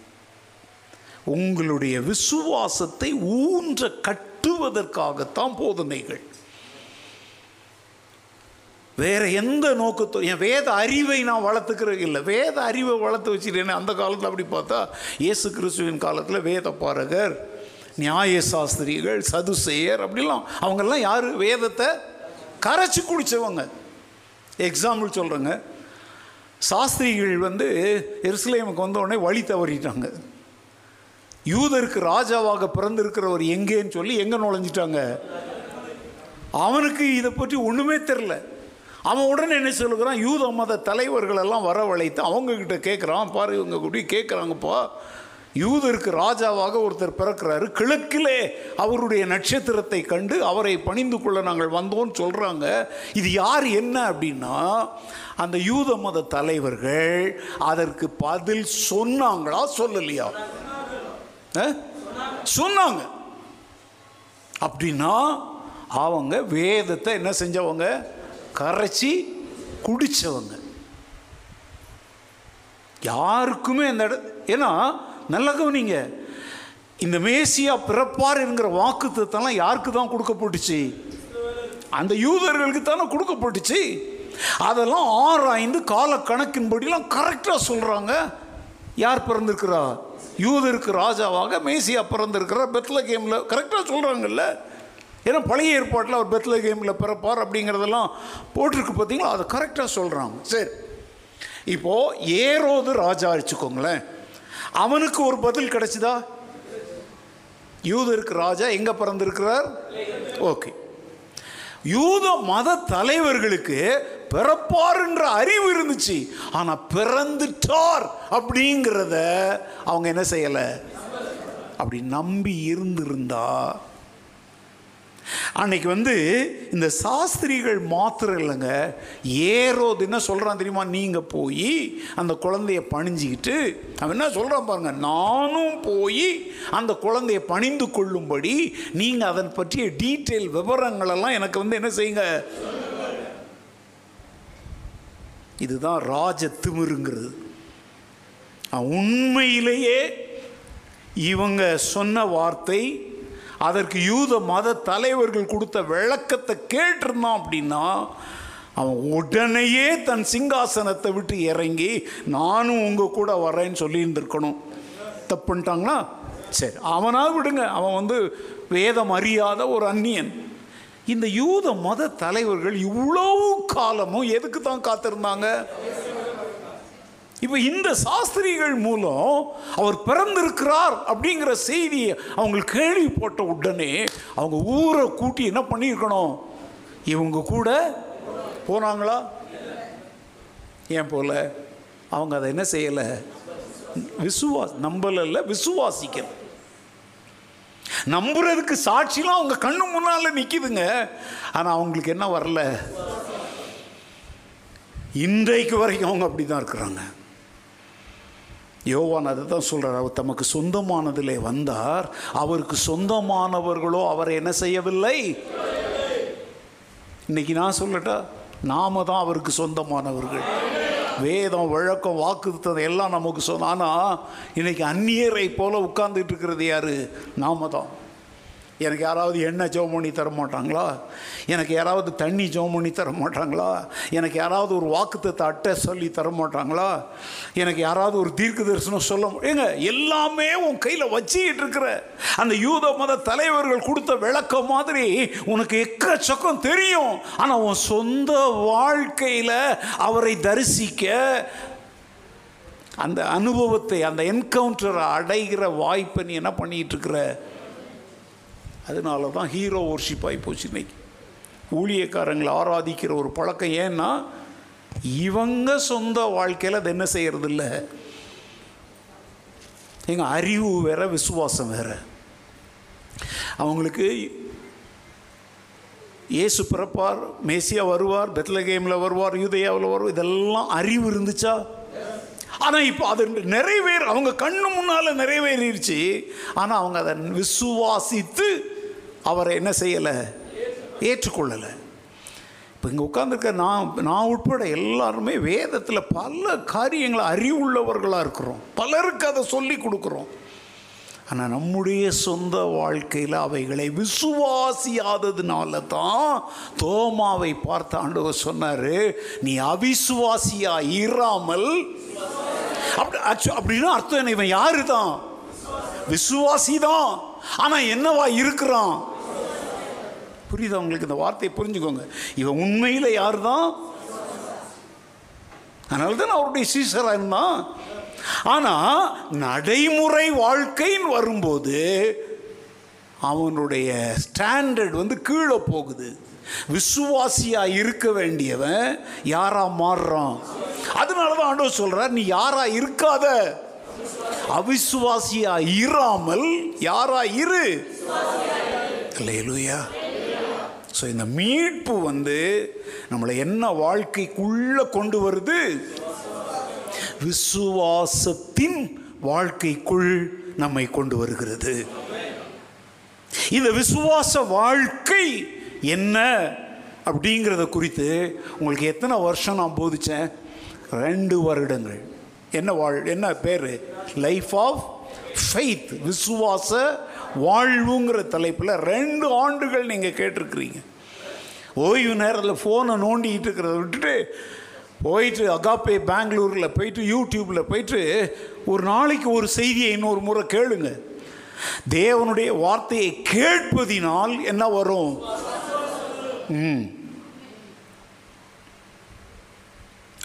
உங்களுடைய விசுவாசத்தை ஊன்ற கட்டுவதற்காகத்தான் போதனைகள், வேற எந்த நோக்கத்தோ. என் வேத அறிவை நான் வளர்த்துக்கிறது இல்லை, வேத அறிவை வளர்த்து வச்சுட்டேன்னு அந்த காலத்தில் அப்படி பார்த்தா இயேசு கிறிஸ்துவின் காலத்தில் வேத பாரகர், நியாயசாஸ்திரிகள், சதுசேயர் அப்படிலாம் அவங்கெல்லாம் யார்? வேதத்தை கரைச்சி குடித்தவங்க. எக்ஸாம்பிள் சொல்கிறேங்க, சாஸ்திரிகள் வந்து எருசலேமுக்கு வந்தோடனே வழி தவறிட்டாங்க. யூதருக்கு ராஜாவாக பிறந்திருக்கிறவர் எங்கேன்னு சொல்லி எங்கே நுழைஞ்சிட்டாங்க? அவனுக்கு இதை பற்றி ஒன்றுமே தெரில. அவன் உடனே என்ன சொல்லுகிறான், யூத மத தலைவர்களெல்லாம் வரவழைத்து அவங்கக்கிட்ட கேட்குறான், பாரு இவங்க கூட்டி கேட்குறாங்கப்பா, யூதருக்கு ராஜாவாக ஒருத்தர் பிறக்கிறாரு, கிழக்கிலே அவருடைய நட்சத்திரத்தை கண்டு அவரை பணிந்து கொள்ள நாங்கள் வந்தோம்னு சொல்கிறாங்க, இது யார் என்ன அப்படின்னா அந்த யூத மத தலைவர்கள் அதற்கு பதில் சொன்னாங்களா சொல்லலையா? சொன்னாங்க. அப்படின்னா அவங்க வேதத்தை என்ன செஞ்சவங்க? கரைச்சி குடித்தவங்க. யாருக்குமே அந்த இடம் ஏன்னா நல்லா கவனிங்க, இந்த மேசியா பிறப்பார் என்கிற வாக்குத்தத்தெல்லாம் யாருக்கு தான் கொடுக்கப்பட்டுச்சு? அந்த யூதர்களுக்கு தானே கொடுக்கப்பட்டுச்சு. அதெல்லாம் ஆராய்ந்து கால கணக்கின்படிலாம் கரெக்டாக சொல்கிறாங்க. யார் பிறந்திருக்கிறா? யூதருக்கு ராஜாவாக மேசியா பிறந்திருக்கிறார் பெத்லகேமில். கரெக்டாக சொல்கிறாங்கல்ல, ஏன்னா பழைய ஏற்பாட்டில் அவர் பெத்லகேமில் பிறப்பார் அப்படிங்கிறதெல்லாம் போட்டிருக்கு பார்த்தீங்களா, அதை கரெக்டாக சொல்கிறாங்க. சரி, இப்போது ஏரோது ராஜா வச்சுக்கோங்களேன், அவனுக்கு ஒரு பதில் கிடைச்சதா? யூதருக்கு ராஜா எங்கே பிறந்திருக்கிறார்? ஓகே. யூத மத தலைவர்களுக்கு பிறப்பார் என்ற அறிவு இருந்துச்சு, ஆனால் பிறந்துட்டார் அப்படிங்கிறத அவங்க என்ன செய்யலை. அப்படி நம்பி இருந்திருந்தா அன்னைக்கு வந்து இந்த சாஸ்திரிகள் மாத்திரம் இல்லைங்க, ஏரோது என்ன சொல்கிறான் தெரியுமா, நீங்கள் போய் அந்த குழந்தைய பணிஞ்சிக்கிட்டு அவன் என்ன சொல்கிறான் பாருங்க, நானும் போய் அந்த குழந்தைய பணிந்து கொள்ளும்படி நீங்கள் அதன் பற்றிய டீட்டெயில் விவரங்களெல்லாம் எனக்கு வந்து என்ன செய்யுங்க. இதுதான் ராஜ திமிருங்கிறது. உண்மையிலேயே இவங்க சொன்ன வார்த்தை அதற்கு யூத மத தலைவர்கள் கொடுத்த விளக்கத்தை கேட்டிருந்தான் அப்படின்னா அவன் உடனேயே தன் சிங்காசனத்தை விட்டு இறங்கி நானும் உங்கள் கூட வரேன்னு சொல்லியிருந்துருக்கணும். தப்பு பண்ணிட்டாங்களா? சரி, அவனாக விடுங்க, அவன் வந்து வேதம் அறியாத ஒரு அந்நியன். இந்த யூத மத தலைவர்கள் இவ்வளவு காலமும் எதுக்கு தான் காத்திருந்தாங்க? இப்போ இந்த சாஸ்திரிகள் மூலம் அவர் பிறந்திருக்கிறார் அப்படிங்கிற செய்தியை அவங்களுக்கு கேள்வி போட்ட உடனே அவங்க ஊரை கூட்டி என்ன பண்ணியிருக்கணும்? இவங்க கூட போனாங்களா? ஏன் போல? அவங்க அதை என்ன செய்யலை, விசுவா நம்பல, விசுவாசிக்கல. நம்புறதுக்கு சாட்சிலாம் அவங்க கண்ணு முன்னால் நிற்கிதுங்க, ஆனால் அவங்களுக்கு என்ன வரல. இன்றைக்கு வரைக்கும் அவங்க அப்படி தான் இருக்கிறாங்க. யோவான் அதை தான் சொல்கிறார், அவர் தமக்கு சொந்தமானதிலே வந்தார், அவருக்கு சொந்தமானவர்களோ அவரை என்ன செய்யவில்லை. இன்னைக்கு நான் சொல்லட்டா, நாம தான் அவருக்கு சொந்தமானவர்கள். வேதம், வழக்கம், வாக்குத்தத்தம் எல்லாம் நமக்கு சொந்த. ஆனால் இன்னைக்கு அந்நியரை போல உட்கார்ந்துட்டு இருக்கிறது யாரு? நாம தான். எனக்கு யாராவது எண்ணெய் ஜெபம் பண்ணி தர மாட்டாங்களா? எனக்கு யாராவது தண்ணி ஜெபம் பண்ணி தர மாட்டாங்களா? எனக்கு யாராவது ஒரு வாக்குத்தத்தை அட்டை சொல்லி தர மாட்டாங்களா? எனக்கு யாராவது ஒரு தீர்க்க தரிசனம் சொல்ல ஏங்க எல்லாமே உன் கையில் வச்சுக்கிட்டு இருக்கிற அந்த யூத மத தலைவர்கள் கொடுத்த விளக்கம் மாதிரி உனக்கு எக்கச்சக்கம் தெரியும், ஆனால் உன் சொந்த வாழ்க்கையில் அவரை தரிசிக்க அந்த அனுபவத்தை, அந்த என்கவுண்டரை அடைகிற வாய்ப்பை நீ என்ன பண்ணிகிட்டு இருக்கிற? அதனால தான் ஹீரோ ஒர்ஷிப் ஆகி போச்சு இன்னைக்கு. ஊழியக்காரங்களை ஆராதிக்கிற ஒரு பழக்கம். ஏன்னா இவங்க சொந்த வாழ்க்கையில் அதை என்ன செய்யறதில்லை. எங்க அறிவு வேற விசுவாசம் வேற. அவங்களுக்கு இயேசு பிறப்பார், மேசியா வருவார், பெத்லகேமில் வருவார், யூதேயாவில் வருவார், இதெல்லாம் அறிவு இருந்துச்சா? ஆனால் இப்போ அது நிறைவேறு அவங்க கண்ணு முன்னால் நிறைவேறிடுச்சு. ஆனால் அவங்க அதை விசுவாசித்து அவரை என்ன செய்யலை, ஏற்றுக்கொள்ளலை. இப்போ இங்கே உட்கார்ந்துருக்க நான் நான் உட்பட எல்லாருமே வேதத்தில் பல காரியங்களை அறிவுள்ளவர்களாக இருக்கிறோம், பலருக்கு அதை சொல்லி கொடுக்குறோம். ஆனால் நம்முடைய சொந்த வாழ்க்கையில் அவைகளை விசுவாசியாததுனால தான் தோமாவை பார்த்த ஆண்டவர் சொன்னார், நீ அவிசுவாசியா இராமல். அப்படி அப்படின்னா அர்த்தம் என்ன, இவன் யாரு தான் விசுவாசி தான், ஆனால் என்னவா இருக்கிறான்? புரியுதா உங்களுக்கு? இந்த வார்த்தையை புரிஞ்சுக்கோங்க. இவன் உண்மையில் யார் தான், அதனால தான் அவருடைய சீசராக இருந்தான். ஆனால் நடைமுறை வாழ்க்கைன்னு வரும்போது அவனுடைய ஸ்டாண்டர்ட் வந்து கீழே போகுது. விசுவாசியாக இருக்க வேண்டியவன் யாராக மாறுறான். அதனால தான் ஆண்டவர் சொல்கிறார், நீ யாராக இருக்காத, அவிசுவாசியாக இராமல் யாராக இரு. அல்லேலூயா. ஸோ இந்த மீட்பு வந்து நம்மளை என்ன வாழ்க்கைக்குள்ளே கொண்டு வருது, விசுவாசத்தின் வாழ்க்கைக்குள் நம்மை கொண்டு வருகிறது. இந்த விசுவாச வாழ்க்கை என்ன அப்படிங்கிறத குறித்து உங்களுக்கு எத்தனை வருஷம் நான் போதிச்சேன்? ரெண்டு வருடங்கள். என்ன வாழ் என்ன பேர்? லைஃப் ஆஃப் ஃபெய்த், விசுவாச வாழ்வுங்கிற தலைப்பில் ரெண்டு ஆண்டுகள் நீங்கள் கேட்டிருக்கிறீங்க. ஓய்வு நேரத்தில் ஃபோனை நோண்டிக்கிட்டு இருக்கிறத விட்டுட்டு போயிட்டு அகாப்பே பெங்களூரில் போயிட்டு யூடியூப்பில் போயிட்டு ஒரு நாளைக்கு ஒரு செய்தியை இன்னொரு முறை கேளுங்க. தேவனுடைய வார்த்தையை கேட்பதினால் என்ன வரும்? ம்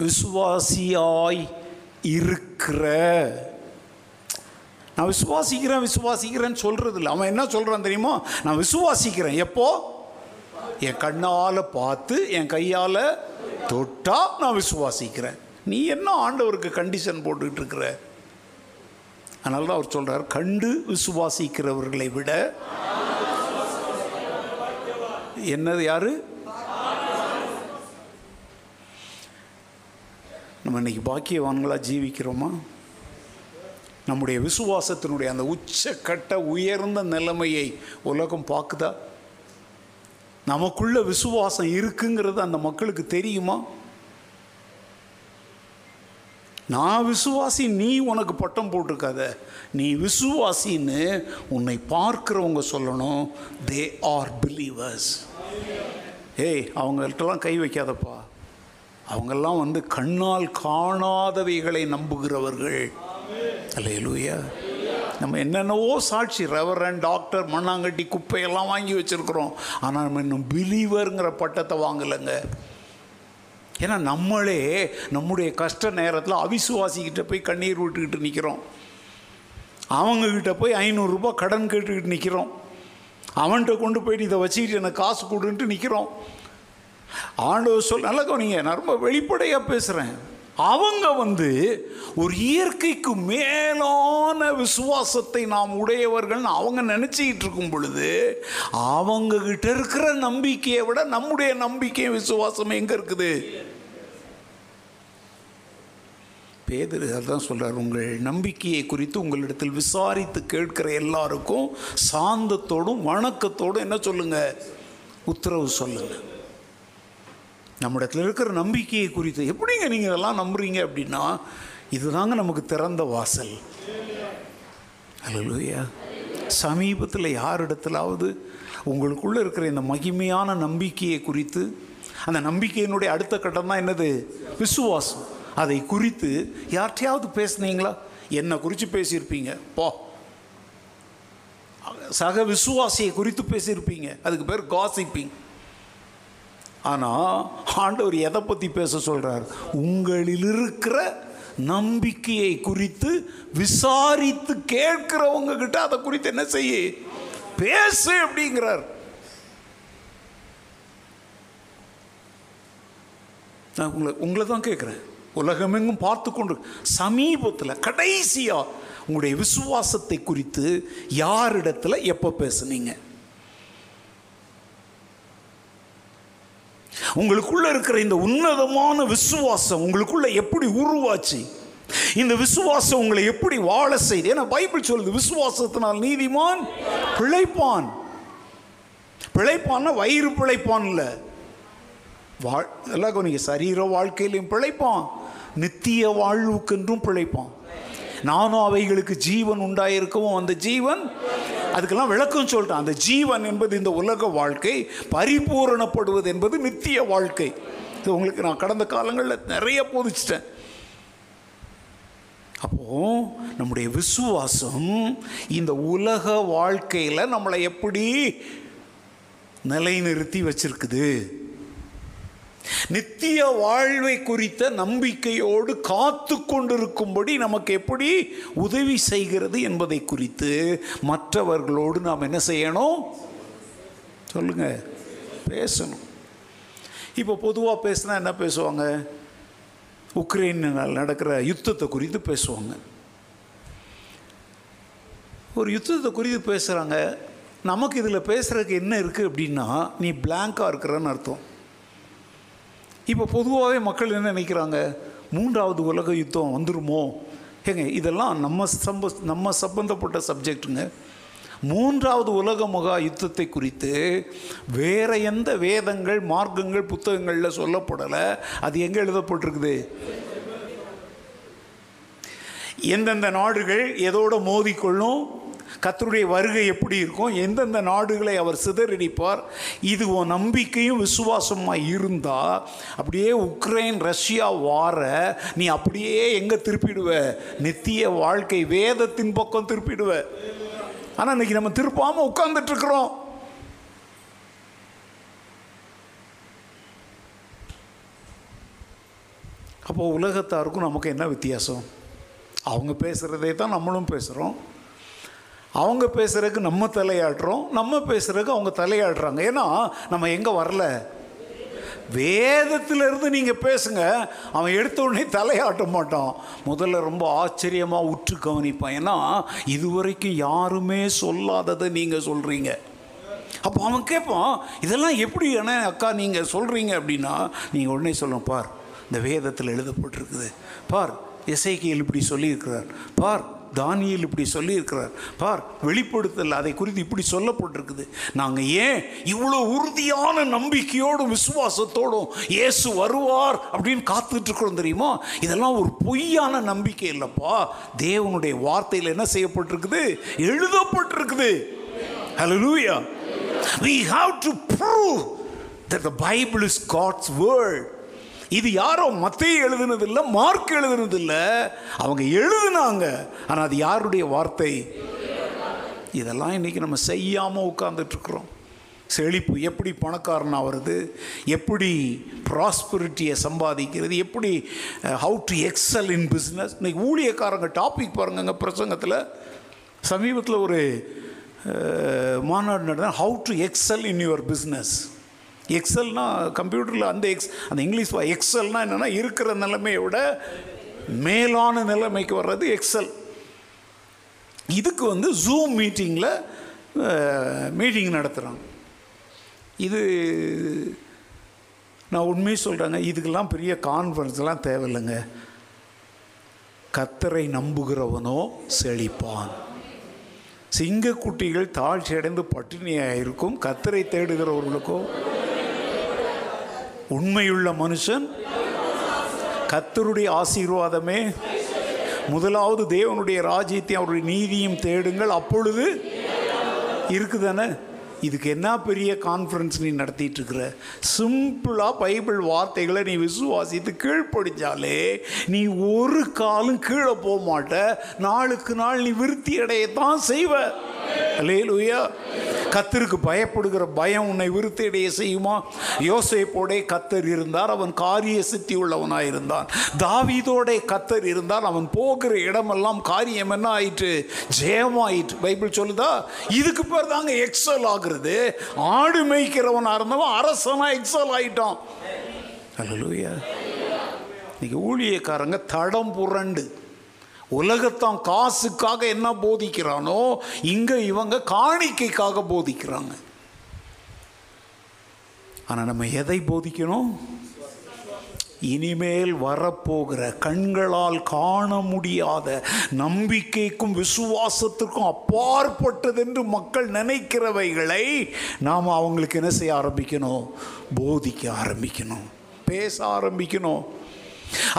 விசுவாசியாய் இருக்கிற. நான் விசுவாசிக்கிறேன் விசுவாசிக்கிறேன்னு சொல்கிறது இல்லை. அவன் என்ன சொல்கிறான் தெரியுமா? நான் விசுவாசிக்கிறேன். எப்போ? என் கண்ணால் பார்த்து என் கையால் தொட்டா நான் விசுவாசிக்கிறேன். நீ என்ன ஆண்டவருக்கு கண்டிஷன் போட்டுக்கிட்டு இருக்கிற? அதனால தான் அவர் சொல்கிறார், கண்டு விசுவாசிக்கிறவர்களை விட என்னது யாரு? நம்ம இன்னைக்கு பாக்கியவான்களாக ஜீவிக்கிறோமா? நம்முடைய விசுவாசத்தினுடைய அந்த உச்சக்கட்ட உயர்ந்த நிலைமையை உலகம் பார்க்குதா? நமக்குள்ள விசுவாசம் இருக்குங்கிறது அந்த மக்களுக்கு தெரியுமா? நான் விசுவாசி, நீ உனக்கு பட்டம் போட்டிருக்காத, நீ விசுவாசின்னு உன்னை பார்க்கிறவங்க சொல்லணும், தே ஆர் பிலீவர்ஸ். ஏய், அவங்கள்ட்டெல்லாம் கை வைக்காதப்பா, அவங்கெல்லாம் வந்து கண்ணால் காணாதவைகளை நம்புகிறவர்கள். அல்லேலூயா. நம்ம என்னென்னவோ சாட்சி, ரெவரண்ட், டாக்டர், மண்ணாங்கட்டி, குப்பையெல்லாம் வாங்கி வச்சுருக்கிறோம். ஆனால் நம்ம இன்னும் பிலீவருங்கிற பட்டத்தை வாங்கலைங்க. ஏன்னா நம்மளே நம்முடைய கஷ்ட நேரத்தில் அவிசுவாசிக்கிட்ட போய் கண்ணீர் விட்டுக்கிட்டு நிற்கிறோம், அவங்கக்கிட்ட போய் ஐநூறுரூபா கடன் கேட்டுக்கிட்டு நிற்கிறோம், அவன்கிட்ட கொண்டு போய்ட்டு இதை வச்சுக்கிட்டு எனக்கு காசு கொடுன்ட்டு நிற்கிறோம். ஆண்டவர் சொல் நல்லா கவனிங்க, நான் ரொம்ப வெளிப்படையாக பேசுகிறேன். அவங்க வந்து ஒரு இயற்கைக்கு மேலான விசுவாசத்தை நாம் உடையவர்கள் அவங்க நினச்சிக்கிட்டு இருக்கும் பொழுது அவங்ககிட்ட இருக்கிற நம்பிக்கையை விட நம்முடைய நம்பிக்கை விசுவாசம் எங்கே இருக்குது? பேதுரு அதான் சொல்கிறார், உங்கள் நம்பிக்கையை குறித்து உங்களிடத்தில் விசாரித்து கேட்கிற எல்லாருக்கும் சாந்தத்தோடும் வணக்கத்தோடும் என்ன சொல்லுங்கள், உத்தரவு சொல்லுங்கள். நம்மிடத்தில் இருக்கிற நம்பிக்கையை குறித்து எப்படிங்க நீங்கள் இதெல்லாம் நம்புறீங்க அப்படின்னா, இதுதாங்க நமக்கு திறந்த வாசல். அல்லேலூயா. சமீபத்தில் யாரிடத்திலாவது உங்களுக்குள்ளே இருக்கிற இந்த மகிமையான நம்பிக்கையை குறித்து, அந்த நம்பிக்கையினுடைய அடுத்த கட்டம் தான் என்னது? விசுவாசம். அதை குறித்து யார்கிட்டையாவது பேசுனீங்களா? என்னை குறித்து பேசியிருப்பீங்க, போ சக விசுவாசியை குறித்து பேசியிருப்பீங்க, அதுக்கு பேர் காசிப்பிங். ஆனால் ஆண்டவர் எதை பற்றி பேச சொல்கிறார்? உங்களில் இருக்கிற நம்பிக்கையை குறித்து விசாரித்து கேட்கிறவங்க கிட்ட அதை குறித்து என்ன செய்ய பேசு அப்படிங்கிறார். நான் உங்களை உங்களை தான் கேட்குறேன். உலகமெங்கும் பார்த்து கொண்டு சமீபத்தில் கடைசியாக உங்களுடைய விசுவாசத்தை குறித்து யாரிடத்தில் எப்போ பேசுனீங்க? உங்களுக்குள்ள இருக்கிற இந்த உன்னதமான விசுவாசம் உங்களுக்குள்ள எப்படி உருவாச்சு? இந்த விசுவாசம் உங்களை எப்படி வாழ செய்து? ஏன்னா பைபிள் சொல்லுது விசுவாசத்தினால் நீதிமான் பிழைப்பான். பிழைப்பான்னா வயிறு பிழைப்பான் இல்லை, வாழ் எல்லாம் நீங்கள் சரீர வாழ்க்கையிலையும் பிழைப்பான், நித்திய வாழ்வுக்கென்றும் பிழைப்பான். நானும் அவைகளுக்கு ஜீவன் உண்டாயிருக்கவும் அந்த ஜீவன், அதுக்கெல்லாம் விளக்கம் சொல்லிட்டான். அந்த ஜீவன் என்பது இந்த உலக வாழ்க்கை, பரிபூரணப்படுவது என்பது நித்திய வாழ்க்கை. இது உங்களுக்கு நான் கடந்த காலங்களில் நிறைய போதிச்சிட்டேன். அப்போது நம்முடைய விசுவாசம் இந்த உலக வாழ்க்கையில் நம்மளை எப்படி நிலைநிறுத்தி வச்சிருக்குது? நித்திய வாழ்வை குறித்த நம்பிக்கையோடு காத்து கொண்டிருக்கும்படி நமக்கு எப்படி உதவி செய்கிறது என்பதை குறித்து மற்றவர்களோடு நாம் என்ன செய்யணும்? சொல்லுங்க, பேசணும். இப்போ பொதுவாக பேசினா என்ன பேசுவாங்க? உக்ரைனில் நடக்கிற யுத்தத்தை குறித்து பேசுவாங்க. ஒரு யுத்தத்தை குறித்து பேசுகிறாங்க, நமக்கு இதில் பேசுகிறதுக்கு என்ன இருக்குது அப்படின்னா நீ பிளாங்காக இருக்கிறன்னு அர்த்தம். இப்போ பொதுவாகவே மக்கள் என்ன நினைக்கிறாங்க? மூன்றாவது உலக யுத்தம் வந்துருமோ? ஏங்க இதெல்லாம் நம்ம சம்ப நம்ம சம்பந்தப்பட்ட சப்ஜெக்டுங்க. மூன்றாவது உலக மகா யுத்தத்தை குறித்து வேறு எந்த வேதங்கள், மார்க்கங்கள், புத்தகங்களில் சொல்லப்படலை. அது எங்கே எழுதப்பட்டிருக்குது? எந்தெந்த நாடுகள் எதோடு மோதிக்கொள்ளும், கர்த்தருடைய வருகை எப்படி இருக்கும், எந்தெந்த நாடுகளை அவர் சிதறடிப்பார், இது உன் நம்பிக்கையும் விசுவாசமாக இருந்தால் அப்படியே உக்ரைன் ரஷ்யா வார நீ அப்படியே எங்கே திருப்பிடுவ? நித்திய வாழ்க்கை வேதத்தின் பக்கம் திருப்பிடுவ. ஆனால் இன்னைக்கு நம்ம திருப்பாமல் உட்கார்ந்துட்டுருக்குறோம். அப்போ உலகத்தாருக்கும் நமக்கு என்ன வித்தியாசம்? அவங்க பேசுகிறதே தான் நம்மளும் பேசுகிறோம். அவங்க பேசுகிறதுக்கு நம்ம தலையாடுறோம், நம்ம பேசுகிறதுக்கு அவங்க தலையாடுறாங்க. ஏன்னா நம்ம எங்கே வரல? வேதத்திலிருந்து நீங்கள் பேசுங்க, அவன் எடுத்த உடனே தலையாட்ட மாட்டான். முதல்ல ரொம்ப ஆச்சரியமாக உற்று கவனிப்பான். ஏன்னா இதுவரைக்கும் யாருமே சொல்லாததை நீங்கள் சொல்கிறீங்க. அப்போ அவன் கேட்பான், இதெல்லாம் எப்படி என்ன அக்கா நீங்கள் சொல்கிறீங்க அப்படின்னா நீங்கள் உடனே சொல்லணும், பார் இந்த வேதத்தில் எழுதப்பட்டிருக்குது, பார் எசேக்கியேல் இப்படி சொல்லியிருக்கிறார், பார் தானியேல் இப்படி சொல்லியிருக்கிறார், பார் வெளிப்படுத்தல் அதை குறித்து இப்படி சொல்லப்பட்டிருக்குது. நாங்கள் ஏன் இவ்வளோ உறுதியான நம்பிக்கையோடும் விசுவாசத்தோடும் இயேசு வருவார் அப்படின்னு காத்துட்ருக்குறோம் தெரியுமா? இதெல்லாம் ஒரு பொய்யான நம்பிக்கை இல்லைப்பா, தேவனுடைய வார்த்தையில் என்ன செய்யப்பட்டிருக்குது? எழுதப்பட்டிருக்குது. ஹல்லேலூயா. We have to prove that the Bible is God's word. இது யாரோ மத்தேயு எழுதுனதில்லை, மார்க் எழுதுனதில்லை, அவங்க எழுதுனாங்க. ஆனால் அது யாருடைய வார்த்தை? இதெல்லாம் இன்றைக்கி நம்ம செய்யாமல் உட்கார்ந்துட்டுருக்குறோம். செழிப்பு எப்படி பணக்காரனாக வருது, எப்படி ப்ராஸ்பரிட்டியை சம்பாதிக்கிறது, எப்படி how to excel in business. இன்றைக்கி ஊழியக்காரங்க டாபிக் பாருங்கங்க பிரசங்கத்தில். சமீபத்தில் ஒரு மாநாடு நடந்தால் how to excel in your business. எக்ஸல்னா கம்ப்யூட்டரில் அந்த எக்ஸ் அந்த இங்கிலீஷ் எக்ஸல்னா என்னென்னா இருக்கிற நிலைமையை விட மேலான நிலைமைக்கு வர்றது எக்ஸல். இதுக்கு வந்து ஜூம் மீட்டிங்கில் மீட்டிங் நடத்துகிறாங்க. இது நான் உண்மையை சொல்கிறேங்க, இதுக்கெல்லாம் பெரிய கான்ஃபரன்ஸ்லாம் தேவையில்லைங்க. கர்த்தரை நம்புகிறவனோ செழிப்பான். சிங்கக்குட்டிகள் தாழ்ச்சி அடைந்து பட்டினியாக இருக்கும், கர்த்தரை தேடுகிறவர்களுக்கோ. உண்மையுள்ள மனுஷன் கர்த்தருடைய ஆசீர்வாதமே. முதலாவது தேவனுடைய ராஜ்யத்தையும் அவருடைய நீதியும் தேடுங்கள், அப்பொழுது இருக்குதானே. இதுக்கு என்ன பெரிய கான்ஃபரன்ஸ் நீ நடத்திட்டு இருக்கிற? சிம்பிளாக பைபிள் வார்த்தைகளை நீ விசுவாசித்து கீழ்ப்படித்தாலே நீ ஒரு காலும் கீழே போக மாட்ட. நாளுக்கு நாள் நீ விருத்தி அடையத்தான் செய்வ. அல்லேலூயா. கர்த்தருக்கு பயப்படுகிற பயம் உன்னை விருத்தி அடைய செய்யுமா? யோசேப்போடே கர்த்தர் இருந்தார், அவன் காரிய சித்தி உள்ளவனாக இருந்தான். தாவீதோடே கர்த்தர் இருந்தார், அவன் போகிற இடமெல்லாம் காரியம் என்ன ஆயிற்று? ஜெயமாயிற்று. பைபிள் சொல்லுதா? இதுக்கு பேர் தாங்க எக்ஸல் ஆகுது. ஆடு மேய்க்கிறவனா இருந்தவன் அரசனா எக்ஸல் ஆயிட்டான். இன்றைக்கி ஊழியக்காரங்க தடம் புரண்டு உலகத்தான் காசுக்காக என்ன போதிக்கிறானோ இங்கே இவங்க காணிக்கைக்காக போதிக்கிறாங்க. ஆனால் நம்ம எதை போதிக்கணும்? இனிமேல் வரப்போகிற கண்களால் காண முடியாத நம்பிக்கைக்கும் விசுவாசத்துக்கும் அப்பாற்பட்டதென்று மக்கள் நினைக்கிறவைகளை நாம் அவங்களுக்கு என்ன செய்ய ஆரம்பிக்கணும்? போதிக்க ஆரம்பிக்கணும், பேச ஆரம்பிக்கணும்.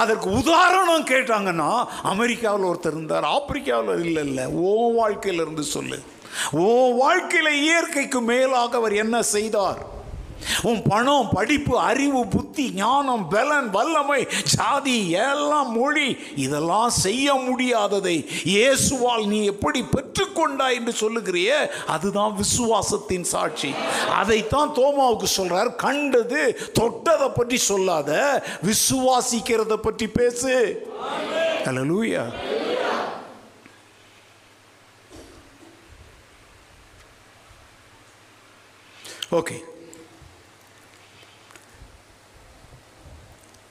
அதற்கு உதாரணம் கேட்டாங்கன்னா அமெரிக்காவில் ஒருத்தர் இருந்தார், ஆப்பிரிக்காவில் இல்லை இல்லை ஓ வாழ்க்கையிலிருந்து சொல்லு, ஓ வாழ்க்கையில் இயற்கைக்கு மேலாக அவர் என்ன செய்தார்? உன் பணம், படிப்பு, அறிவு, புத்தி, ஞானம், பலன், வல்லமை, ஜாதி, எல்லாம், மொழி, இதெல்லாம் செய்ய முடியாததை இயேசுவால் நீ எப்படி பெற்றுக்கொண்டாய் என்று சொல்லுகிறியே, அதுதான் விசுவாசத்தின் சாட்சி. அதைத்தான் தோமாவுக்கு சொல்றார், கண்டது தொட்டதை பற்றி சொல்லாத, விசுவாசிக்கிறத பற்றி பேசு. அல்லேலூயா. ஓகே,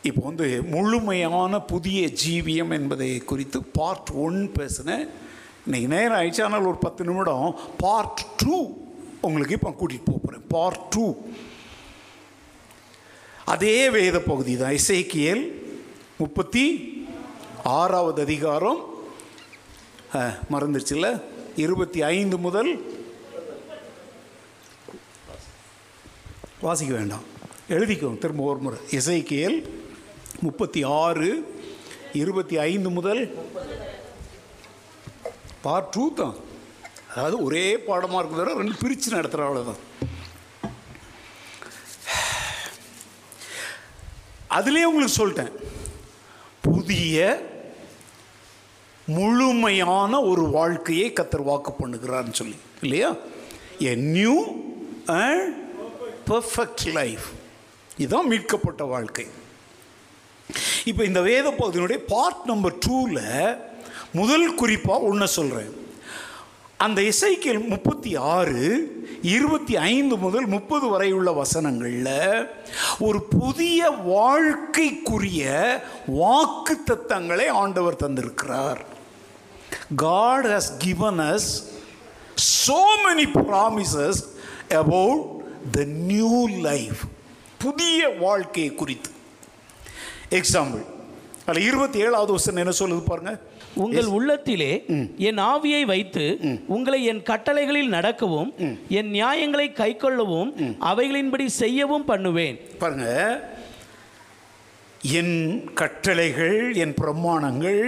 இப்போ வந்து முழுமையான புதிய ஜீவியம் என்பதை குறித்து பார்ட் ஒன் பேசினேன். இன்றைக்கி நேரம் ஆயிடுச்சு, ஆனால் ஒரு பத்து நிமிடம் பார்ட் டூ உங்களுக்கு இப்போ கூட்டிகிட்டு போக போகிறேன். பார்ட் டூ அதே வேத பகுதி தான், எசேக்கியேல் முப்பத்தி ஆறாவது அதிகாரம் மறந்துருச்சுல இருபத்தி ஐந்து முதல், வாசிக்க வேண்டாம் எழுதிக்கும், திரும்ப ஒரு முறை எசேக்கியேல் முப்பத்தி ஆறு இருபத்தி ஐந்து முதல் பார்ட் டூ தான். அதாவது ஒரே பாடமாக இருக்கிறத ரெண்டு பிரித்து நடத்துகிற அவ்வளோதான். அதுலேயே உங்களுக்கு சொல்லிட்டேன், புதிய முழுமையான ஒரு வாழ்க்கையை கர்த்தர் வாக்கு பண்ணுகிறார்னு சொல்லி இல்லையா, a new and perfect life, இதுதான் மீட்கப்பட்ட வாழ்க்கை. இப்போ இந்த வேத பகுதியினுடைய பார்ட் நம்பர் டூவில் முதல் குறிப்பாக ஒன்று சொல்கிறேன். அந்த எசேக்கியேல் முப்பத்தி ஆறு இருபத்தி ஐந்து முதல் முப்பது வரை உள்ள வசனங்களில் ஒரு புதிய வாழ்க்கைக்குரிய வாக்கு தத்தங்களை ஆண்டவர் தந்திருக்கிறார். God has given us so many promises about the new life, புதிய வாழ்க்கையை குறித்து. எக்ஸாம்பிள் அதில் இருபத்தி ஏழாவது வசனம் என்ன சொல்லுது பாருங்க, உங்கள் உள்ளத்திலே என் ஆவியை வைத்து உங்களை என் கட்டளைகளில் நடக்கவும் என் நியாயங்களை கை கொள்ளவும் அவைகளின்படி செய்யவும் பண்ணுவேன். பாருங்க, என் கட்டளைகள், என் பிரமாணங்கள்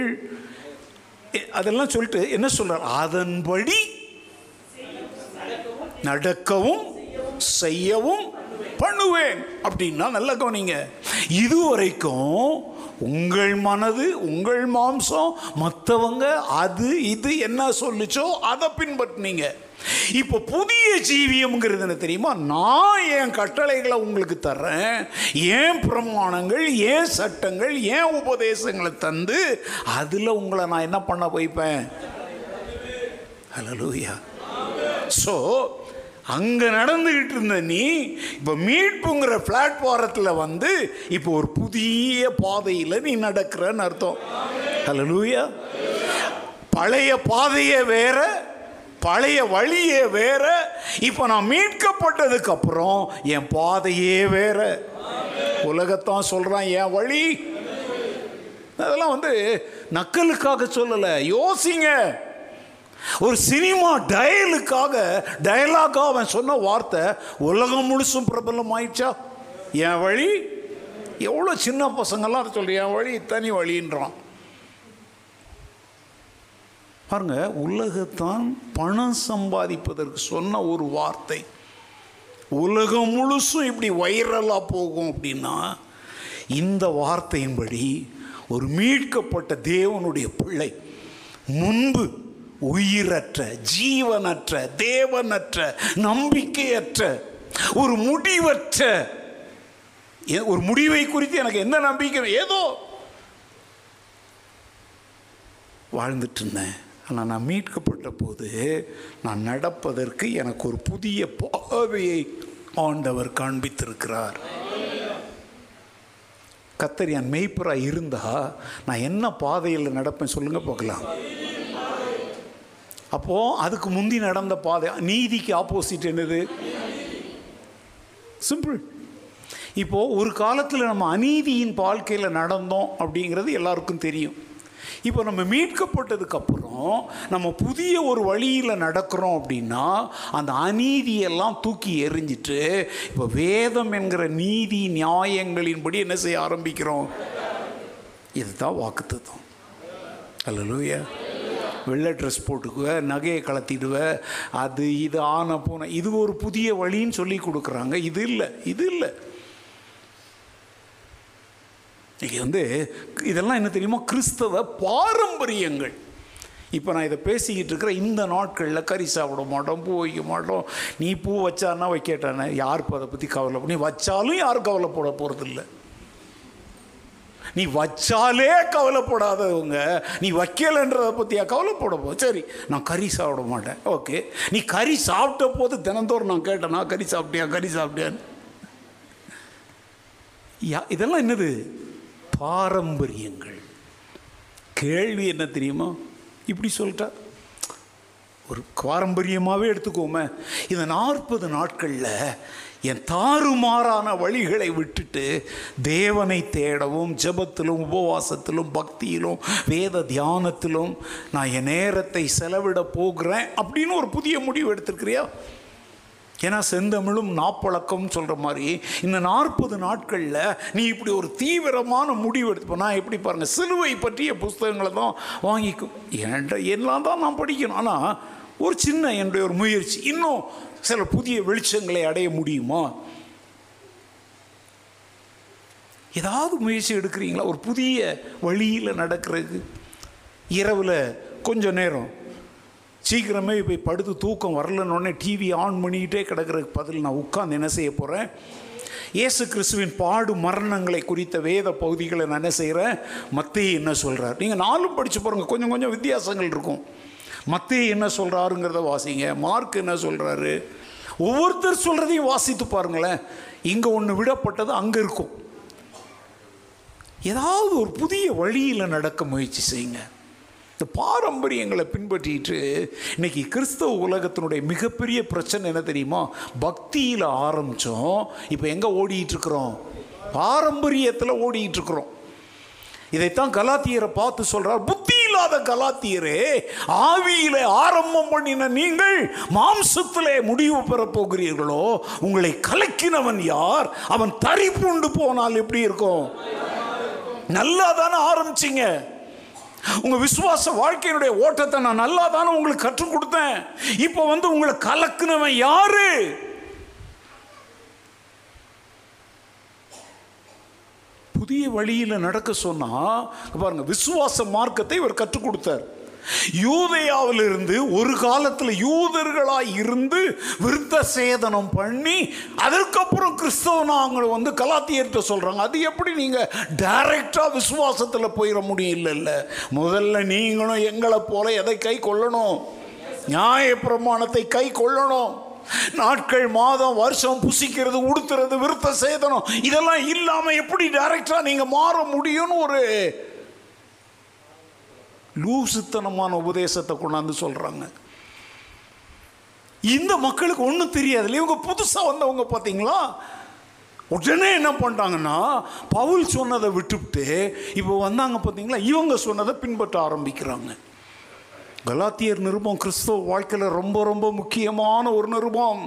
அதெல்லாம் சொல்லிட்டு என்ன சொல்றார்? அதன்படி நடக்கவும் செய்யவும் பண்ணுவேன். அப்படின்னா நல்லா கவனிங்க, இதுவரைக்கும் உங்கள் மனது, உங்கள் மாம்சம், மற்றவங்க அது இது என்ன சொல்லிச்சோ அதை பின்பற்றினீங்க. இப்போ புதிய ஜீவியம்ங்கிறது என்ன தெரியுமா? நான் என் கட்டளைகளை உங்களுக்கு தர்றேன், என் பிரமாணங்கள், என் சட்டங்கள், என் உபதேசங்களை தந்து அதில் உங்களை நான் என்ன பண்ண வைப்பேன்? ஹல்லேலூயா. ஸோ அங்கே நடந்துக்கிட்டு இருந்த நீ இப்போ மீட்புங்கிற பிளாட்ஃபாரத்தில் வந்து இப்போ ஒரு புதிய பாதையில் நீ நடக்கிறன்னு அர்த்தம். ஹல்லேலூயா. பழைய பாதையே வேற, பழைய வழியே வேற, இப்போ நான் மீட்கப்பட்டதுக்கு அப்புறம் என் பாதையே வேற. உலகத்தான் சொல்கிறான் என் வழி, அதெல்லாம் வந்து நக்கலுக்காக சொல்லலை, யோசிங்க. ஒரு சினிமா டயலுக்காக டயலாக்காக அவன் சொன்ன வார்த்தை உலகம் முழுசும் பிரபலம் ஆயிடுச்சா? என் வழி, எவ்வளோ சின்ன பசங்கள்லாம் அதை சொல்லி என் வழி தனி வழின்றான். பாருங்க, உலகத்தான் பணம் சம்பாதிப்பதற்கு சொன்ன ஒரு வார்த்தை உலகம் முழுசும் இப்படி வைரலாக போகும். அப்படின்னா இந்த வார்த்தையின்படி ஒரு மீட்கப்பட்ட தேவனுடைய பிள்ளை முன்பு உயிரற்ற, ஜீவனற்ற, தேவனற்ற, நம்பிக்கையற்ற, ஒரு முடிவற்ற, ஒரு முடிவை குறித்து எனக்கு என்ன நம்பிக்கை, ஏதோ வாழ்ந்துட்டு இருந்தேன். ஆனால் நான் மீட்கப்பட்ட போது நான் நடப்பதற்கு எனக்கு ஒரு புதிய பாதையை ஆண்டவர் காண்பித்திருக்கிறார். கர்த்தர் என் மெய்ப்பராக இருந்தால் நான் என்ன பாதையில் நடப்பேன் சொல்லுங்கள் பார்க்கலாம். அப்போது அதுக்கு முந்தி நடந்த பாதை நீதிக்கு ஆப்போசிட் என்னது? சிம்பிள். இப்போது ஒரு காலத்தில் நம்ம அநீதியின் வாழ்க்கையில் நடந்தோம் அப்படிங்கிறது எல்லாருக்கும் தெரியும். இப்போ நம்ம மீட்கப்பட்டதுக்கப்புறம் நம்ம புதிய ஒரு வழியில் நடக்கிறோம் அப்படின்னா அந்த அநீதியெல்லாம் தூக்கி எறிஞ்சிட்டு இப்போ வேதம் என்கிற நீதி நியாயங்களின்படி என்ன செய்ய ஆரம்பிக்கிறோம். இதுதான் வாக்குத்தத்தம். அல்லேலூயா. வெள்ளை ட்ரெஸ் போட்டுக்குவேன், நகையை கலத்திடுவேன், அது இது ஆன போன இது ஒரு புதிய வழின்னு சொல்லி கொடுக்குறாங்க. இது இல்லை, இது இல்லை. இங்கே வந்து இதெல்லாம் என்ன தெரியுமா, கிறிஸ்தவ பாரம்பரியங்கள். இப்போ நான் இதை பேசிக்கிட்டு இருக்கிற இந்த நாட்களில் கறி சாப்பிட மாட்டோம், பூ வைக்க மாட்டோம். நீ பூ வச்சான்னா வைக்கட்டானே, யாருக்கும் அதை பற்றி கவலைப்படும். நீ வச்சாலும் யாரும் கவலைப்பட போகிறதில்ல. நீ வச்சாலே கவலைப்படாதவங்க நீ வைக்கலைன்றதை பற்றியா கவலைப்பட போ. சரி, நான் கறி சாப்பிட மாட்டேன், ஓகே. நீ கறி சாப்பிட்ட போது தினந்தோறும் நான் கேட்டேன், நான் கறி சாப்பிட்டியா கறி சாப்பிட்டியான்னு. யா இதெல்லாம் என்னது? பாரம்பரியங்கள். கேள்வி என்ன தெரியுமா, இப்படி சொல்லிட்டா ஒரு பாரம்பரியமாகவே எடுத்துக்கோமே, இந்த நாற்பது நாட்களில் என் தாறுமாறான வழிகளை விட்டுட்டு தேவனை தேடவும் ஜபத்திலும் உபவாசத்திலும் பக்தியிலும் வேத தியானத்திலும் நான் என் நேரத்தை செலவிட போகிறேன் அப்படின்னு ஒரு புதிய முடிவு எடுத்துருக்கிறியா? ஏன்னா செந்தமிழும் நாப்பழக்கம்னு சொல்கிற மாதிரி இந்த நாற்பது நாட்களில் நீ இப்படி ஒரு தீவிரமான முடிவு எடுத்துப்போ. நான் எப்படி பாருங்கள், சிலுவை பற்றிய புஸ்தகங்களை தான் வாங்கிக்கும், என்ற எல்லாம் தான் நான் படிக்கணும். ஆனால் ஒரு சின்ன என்னுடைய ஒரு முயற்சி இன்னும் சில புதிய வெளிச்சங்களை அடைய முடியுமா? ஏதாவது முயற்சி எடுக்கிறீங்களா ஒரு புதிய வழியில் நடக்கிறது? இரவில் கொஞ்சம் நேரம் சீக்கிரமே இப்போ படுத்து தூக்கம் வரலன்னொடனே டிவி ஆன் பண்ணிக்கிட்டே கிடக்கிறதுக்கு பதில் நான் உட்காந்து என்ன செய்ய போகிறேன், இயேசு கிறிஸ்துவின் பாடு மரணங்களை குறித்த வேத பகுதிகளை நான் என்ன செய்கிறேன். மத்தேயு என்ன சொல்கிறார், நீங்கள் நாலும் படித்து பாருங்கள், கொஞ்சம் கொஞ்சம் வித்தியாசங்கள் இருக்கும். மத்தேயு என்ன சொல்கிறாருங்கிறத வாசிங்க, மார்க் என்ன சொல்கிறாரு, ஒவ்வொருத்தர் சொல்கிறதையும் வாசித்து பாருங்களேன். இங்கே ஒன்று விடப்பட்டது அங்கே இருக்கும். ஏதாவது ஒரு புதிய வழியில் நடக்க முயற்சி செய்யுங்க. இந்த பாரம்பரியங்களை பின்பற்றிட்டு இன்றைக்கி கிறிஸ்தவ உலகத்தினுடைய மிகப்பெரிய பிரச்சனை என்ன தெரியுமா, பக்தியில் ஆரம்பித்தோம், இப்போ எங்கே ஓடிக்கிட்டுருக்குறோம், பாரம்பரியத்தில் ஓடிக்கிட்டுருக்குறோம். இதைத்தான் கலாத்தியரை பார்த்து சொல்கிறார், புத்தி இல்லாத கலாத்தியரே, ஆவியிலே ஆரம்பம் பண்ணின நீங்கள் மாம்சத்திலே முடிவு பெறப் போகிறீர்களோ, உங்களை கலக்கினவன் யார், அவன் தரிப்புண்டு போனால் எப்படி இருக்கும். நல்லா தானே ஆரம்பிச்சிங்க, உங்கள் விசுவாச வாழ்க்கையினுடைய ஓட்டத்தை நான் நல்லா தானே உங்களுக்கு கற்றுக் கொடுத்தேன், இப்போ வந்து உங்களை கலக்குனவன் யாரு. புதிய வழியில் நடக்க சொன்னா பாருங்க, விசுவாச மார்க்கத்தை இவர் கற்றுக் கொடுத்தார். யூதேயாவிலிருந்து ஒரு காலத்தில் யூதர்களாய் இருந்து விருத்த சேதனம் பண்ணி அதற்கப்புறம் கிறிஸ்தவனா அவங்களை வந்து கலாத்தியர்கிட்ட சொல்கிறாங்க. அது எப்படி நீங்கள் டைரெக்டாக விசுவாசத்தில் போயிட முடியும்? இல்லை இல்லை, முதல்ல நீங்களும் எங்களை போல எதை கை கொள்ளணும், நியாய பிரமாணத்தை கை கொள்ளணும். நாட்கள் மாதம் வருஷம் புசிக்கிறது உடுத்துறது விருத்த சேதனம் இதெல்லாம் இல்லாமல் எப்படி டைரெக்டாக நீங்கள் மாற முடியும்னு ஒரு லூசுத்தனமான உபதேசத்தை கொண்டாந்து சொல்கிறாங்க. இந்த மக்களுக்கு ஒன்றும் தெரியாது இல்லையா. இவங்க புதுசாக வந்தவங்க பார்த்தீங்களா, உடனே என்ன பண்ணிட்டாங்கன்னா பவுல் சொன்னதை விட்டுவிட்டு இப்போ வந்தாங்க பார்த்தீங்களா, இவங்க சொன்னதை பின்பற்ற ஆரம்பிக்கிறாங்க. கலாத்தியர் நிருபம் கிறிஸ்தவ வாழ்க்கையில் ரொம்ப ரொம்ப முக்கியமான ஒரு நிருபம்.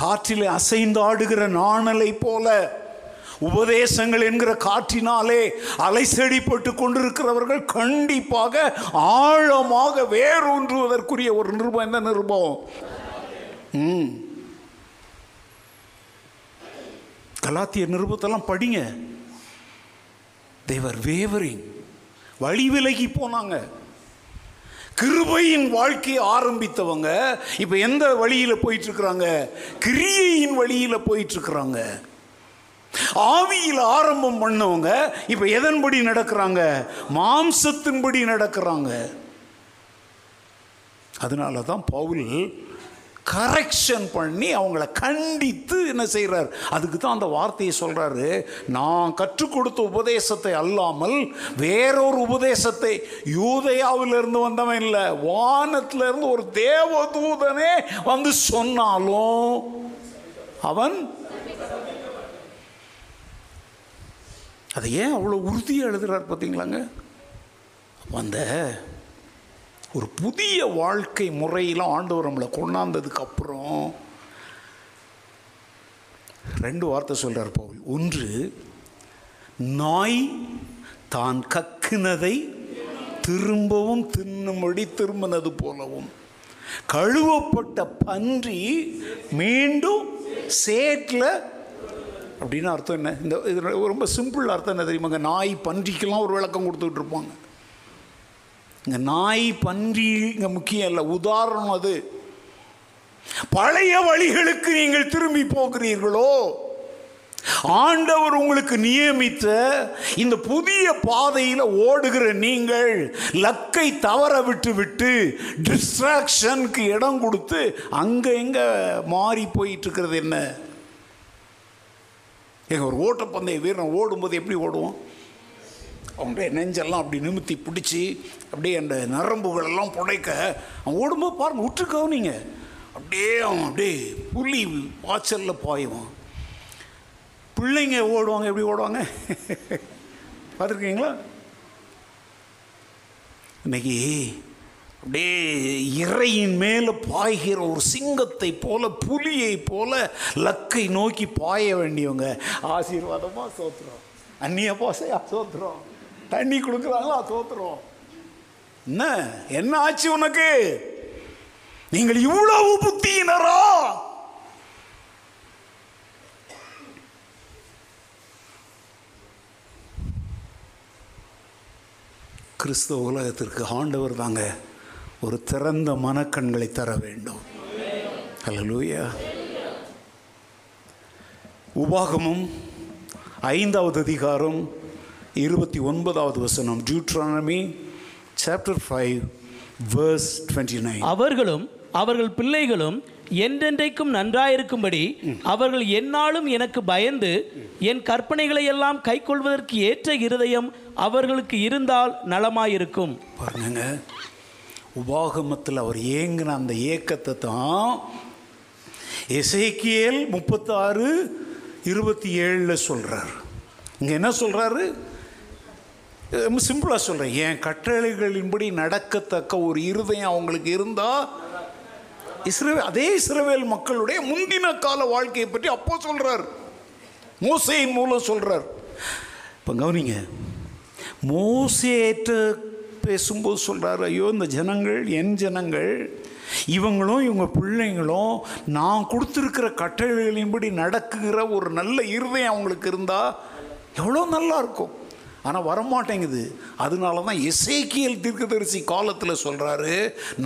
காற்றில் அசைந்து ஆடுகிற நாணலை போல உபதேசங்கள் என்கிற காற்றினாலே அலைசடிப்பட்டு கொண்டிருக்கிறவர்கள் கண்டிப்பாக ஆழமாக வேரூன்றுவதற்குரிய ஒரு நிருபம். என்ன நிருபம்? கலாத்திய நிருபத்தெல்லாம் படிங்க. தேவர் வேவரிங் வழி விலகி போனாங்க. கிருபையின் வாழ்க்கையை ஆரம்பித்தவங்க இப்போ எந்த வழியில் போயிட்டு இருக்கிறாங்க? கிரியையின் வழியில் போயிட்டு இருக்கிறாங்க. ஆவியில் ஆரம்பம் பண்ணவங்க இப்ப எதன்படி நடக்கிறாங்க? மாம்சத்தின்படி நடக்கிறாங்க. அதனாலதான் பவுல் கரெக்ஷன் பண்ணி அவங்கள கண்டித்து என்ன செய்கிறார்? அதுக்கு தான் அந்த வார்த்தையை சொல்கிறாரு, நான் கற்றுக் கொடுத்த உபதேசத்தை அல்லாமல் வேறொரு உபதேசத்தை, யூதேயாவிலிருந்து வந்தவன் இல்லை, வானத்திலிருந்து ஒரு தேவதூதனே வந்து சொன்னாலும் அவன் அதை ஏன் அவ்வளோ உறுதியாக எழுதுகிறார் பார்த்தீங்களாங்க. அந்த ஒரு புதிய வாழ்க்கை முறையில் ஆண்டவர் நம்மளை கொண்டாந்ததுக்கு அப்புறம் ரெண்டு வார்த்தை சொல்கிறார் பவுல். ஒன்று, நாய் தான் கக்கினதை திரும்பவும் தின்னும்படி திரும்பினது போலவும், கழுவப்பட்ட பன்றி மீண்டும் சேற்றில். அப்படின்னு அர்த்தம் என்ன? இந்த இது ரொம்ப சிம்பிள் அர்த்தம் என்ன தெரியுமாங்க? நாய் பன்றிக்கெல்லாம் ஒரு விளக்கம் கொடுத்துக்கிட்டு இருப்பாங்க. இங்கே நாய் பன்றி இங்கே முக்கியம் இல்லை, உதாரணம் அது. பழைய வழிகளுக்கு நீங்கள் திரும்பி போகிறீர்களோ, ஆண்டவர் உங்களுக்கு நியமித்த இந்த புதிய பாதையில் ஓடுகிற நீங்கள் லக்கை தவற விட்டு விட்டு டிஸ்ட்ராக்ஷனுக்கு இடம் கொடுத்து அங்கே எங்கே மாறி போயிட்டு இருக்கிறது என்ன? எங்கள் ஒரு ஓட்டப்பந்தய வீரன் ஓடும்போது எப்படி ஓடுவோம்? அவனுடைய நெஞ்செல்லாம் அப்படி நிமித்தி பிடிச்சி அப்படியே அந்த நரம்புகளெல்லாம் புடைக்க அவன் ஓடும்போது பாருங்கள், விட்டுருக்காவும் நீங்கள் அப்படியே அவன் அப்படியே புலி வாசலில் பாயுவான். பிள்ளைங்க ஓடுவாங்க, எப்படி ஓடுவாங்க பார்த்துருக்கீங்களா? இன்றைக்கி அப்படியே இறையின் மேலே பாய்கிற ஒரு சிங்கத்தை போல, புலியை போல லக்கை நோக்கி பாய வேண்டியவங்க ஆசீர்வாதமாக சோத்துறோம், அந்நிய பாசையாக சோத்துறோம், தண்ணி கொடுக்குறாங்களா தோத்துறோம். என்ன என்ன ஆச்சு உனக்கு? நீங்கள் இவ்வளவு புத்தியினரா? கிறிஸ்தவ உலகத்திற்கு ஆண்டவர் தாங்க ஒரு திறந்த மனக்கண்களை தர வேண்டும். அல்லேலூயா. உபாகமும் ஐந்தாவது அதிகாரம் இருபத்தி ஒன்பதாவது வசனம், டியூட்ரானமி சாப்டர் ஃபைவ் வேர்ஸ் இருபத்தி ஒன்பது. அவர்களும் அவர்கள் பிள்ளைகளும் என்றென்றைக்கும் நன்றாயிருக்கும்படி அவர்கள் எந்நாளும் எனக்கு பயந்து என் கற்பனைகளை எல்லாம் கை கொள்வதற்கு ஏற்ற இருதயம் அவர்களுக்கு இருந்தால் நலமாயிருக்கும். பாருங்க, உபாகமத்தில் அவர் ஏங்கின அந்த ஏக்கத்தை தான் எசேக்கியேல் முப்பத்தாறு இருபத்தி ஏழில் சொல்கிறார். இங்கே என்ன சொல்கிறாரு? ரொம்ப சிம்பிளாக சொல்கிறேன், என் கட்டளைகளின்படி நடக்கத்தக்க ஒரு இருதயம் அவங்களுக்கு இருந்தால். இஸ்ரேல், அதே இஸ்ரவேல் மக்களுடைய முந்தின கால வாழ்க்கையை பற்றி அப்போ சொல்கிறார், மோசேயின் மூலம் சொல்கிறார். இப்போ கவனிங்க, மோசேட்ட பேசும்போது சொல்கிறார், ஐயோ இந்த ஜனங்கள், என் ஜனங்கள், இவங்களும் இவங்க பிள்ளைங்களும் நான் கொடுத்துருக்கிற கட்டளைகளின்படி நடக்குகிற ஒரு நல்ல இருதயம் அவங்களுக்கு இருந்தால் எவ்வளோ நல்லா இருக்கும். ஆனால் வரமாட்டேங்குது. அதனால தான் எசேக்கியேல் தீர்க்கதரிசி காலத்தில் சொல்கிறாரு,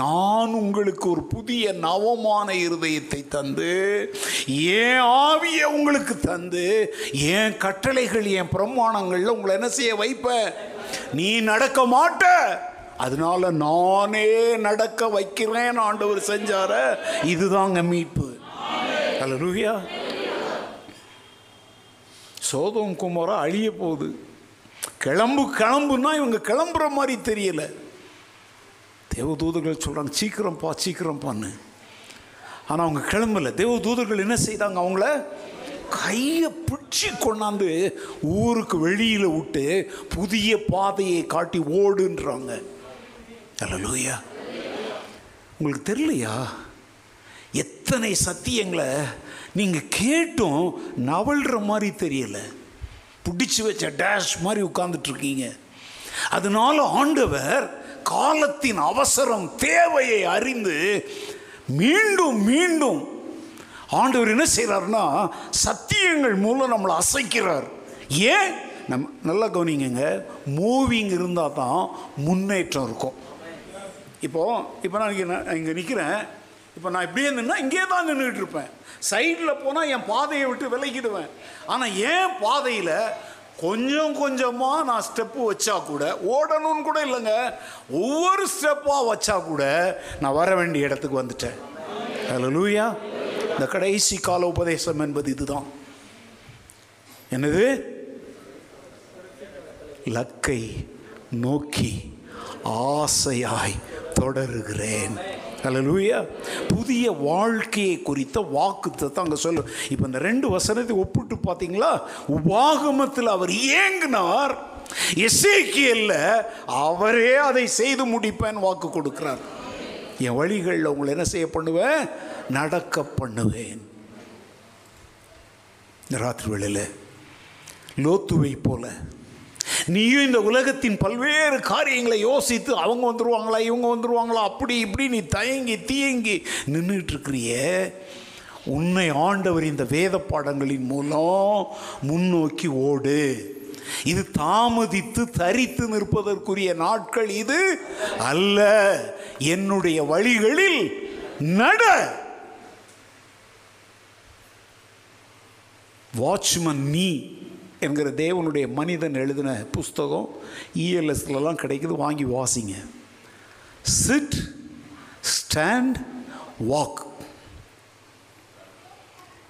நான் உங்களுக்கு ஒரு புதிய நவமான இருதயத்தை தந்து என் ஆவியை உங்களுக்கு தந்து என் கட்டளைகள் என் பிரமாணங்களில் உங்களை என்ன செய்ய வைப்பேன். நீ நடக்க மாட்ட, அதனால நானே நடக்க வைக்கிறேன். ஆண்டவர் செஞ்சார இதுதாங்க மீட்பு. அல்லேலூயா. சோதோம் குமாரா அழிய போகுது. கிளம்பு கிளம்புன்னா இவங்க கிளம்புற மாதிரி தெரியலை. தேவதூதர்கள் சொல்கிறாங்க, சீக்கிரம்ப்பா சீக்கிரம்ப்பான்னு. ஆனால் அவங்க கிளம்பலை. தேவதூதர்கள் என்ன செய்தாங்க? அவங்கள கையை பிடிச்சி கொண்டாந்து ஊருக்கு வெளியில் விட்டு புதிய பாதையை காட்டி ஓடுன்றாங்க. அல்லேலூயா. உங்களுக்கு தெரியலையா எத்தனை சத்தியங்களை நீங்கள் கேட்டும் நவல்கிற மாதிரி தெரியலை, பிடிச்சி வச்ச டேஷ் மாதிரி உட்கார்ந்துட்டுருக்கீங்க. அதனால ஆண்டவர் காலத்தின் அவசரம் தேவையை அறிந்து மீண்டும் மீண்டும் ஆண்டவர் என்ன செய்கிறார்னா சத்தியங்கள் மூலம் நம்மளை அசைக்கிறார். ஏன்? நம் நல்லா கவனிங்க, மூவிங் இருந்தால் தான் முன்னேற்றம் இருக்கும். இப்போது இப்போ நான் இங்கே நான் இங்கே நிற்கிறேன். இப்போ நான் இப்படியே நின்னா இங்கே தான் நின்றுக்கிட்டு இருப்பேன். சைடில் போனால் என் பாதையை விட்டு விலகிடுவேன். ஆனால் என் பாதையில் கொஞ்சம் கொஞ்சமாக நான் ஸ்டெப்பு வச்சா கூட, ஓடணும்னு கூட இல்லைங்க, ஒவ்வொரு ஸ்டெப்பாக வச்சா கூட நான் வர வேண்டிய இடத்துக்கு வந்துட்டேன். ஹல்லேலூயா. இந்த கடைசி கால உபதேசம் என்பது இதுதான். என்னது? லக்கை நோக்கி ஆசையாய் தொடருகிறேன். ஹல்லேலூயா. புதிய வாழ்க்கையை குறித்த வாக்குத்தத்தம் அங்கே சொல்லு. இப்போ இந்த ரெண்டு வசனத்தை ஒப்பிட்டு பார்த்தீங்களா? உபாகமத்தில் அவர் ஏங்கினார், எசேக்கியேல்ல அவரே அதை செய்து முடிப்பேன் வாக்கு கொடுக்கிறார். என் வழிகளில் உங்களை என்ன செய்ய பண்ணுவேன்? நடக்க பண்ணுவேன். இந்த ராத்திரி வேளையில் லோத்துவை போல நீயும் இந்த உலகத்தின் பல்வேறு காரியங்களை யோசித்து அவங்க வந்துடுவாங்களா இவங்க வந்துடுவாங்களா அப்படி இப்படி நீ தயங்கி தீயங்கி நின்றுட்டுருக்கிறிய. உன்னை ஆண்டவர் இந்த வேத பாடங்களின் மூலம் முன்னோக்கி ஓடு. இது தாமதித்து தரித்து நிற்பதற்குரிய நாட்கள் இது அல்ல. என்னுடைய வழிகளில் நட. வாட்ச்மன் நீ என்கிற தேவனுடைய மனிதன் எழுதின புஸ்தகம் இஎல்எஸ்லாம் கிடைக்குது, வாங்கி வாசிங்க. சிட் ஸ்டாண்ட் வாக்,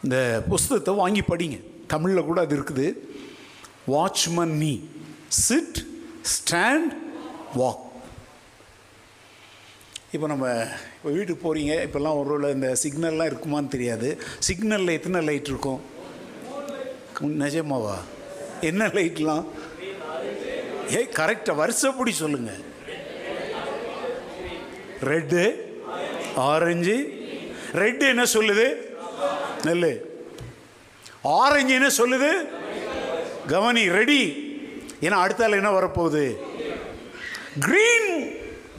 இந்த புஸ்தகத்தை வாங்கி படிங்க. தமிழில் கூட அது இருக்குது. வாட்ச்மன் நீ, சிட் ஸ்டாண்ட் வாக். இப்போ நம்ம இப்போ வீட்டுக்கு போகிறீங்க, இப்போல்லாம் ஒரு வேளை இந்த சிக்னல்லாம் இருக்குமான்னு தெரியாது. சிக்னலில் எத்தனை லைட் இருக்கும்? நிஜமாவா? என்ன லைட்லாம்? ஏ கரெக்டாக வருஷப்படி சொல்லுங்கள். Red, orange. ரெட்டு என்ன சொல்லுது? நெல். ஆரஞ்சு என்ன சொல்லுது? கவனி, ரெடி. ஏன்னா அடுத்தால என்ன வரப்போகுது? கிரீன்.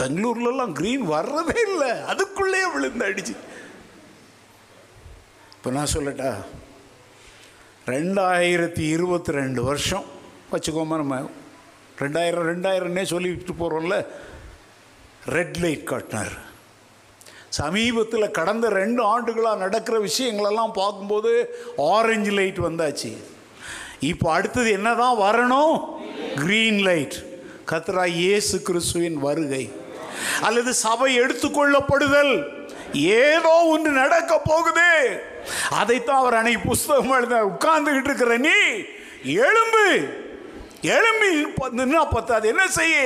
பெங்களூர்லாம் கிரீன் வர்றதே இல்லை, அதுக்குள்ளே விழுந்து அடிச்சு. இப்போ நான் சொல்லட்டா, ரெண்டாயிரத்தி இருபத்தி ரெண்டு வருஷம் வச்சுக்கோமா, நம்ம ரெண்டாயிரம் ரெண்டாயிரம்னே சொல்லிட்டு போகிறோம்ல. ரெட் லைட் காட்டினார். சமீபத்தில் கடந்த ரெண்டு ஆண்டுகளாக நடக்கிற விஷயங்களெல்லாம் பார்க்கும்போது ஆரஞ்சு லைட் வந்தாச்சு. இப்போ அடுத்தது என்ன தான் வரணும்? Green light. கர்த்தராய் இயேசு கிறிஸ்துவின் வருகை அல்லது சபை எடுத்துக்கொள்ளப்படுதல் ஏதோ ஒன்று நடக்க போகுது. அதைத்தான் அவர் அன்னைக்கு புஸ்தகம் எழுத உட்கார்ந்துகிட்டு இருக்கிற நீ எழும்பு, எழும்பி நின்னா பத்தாது, என்ன செய்ய?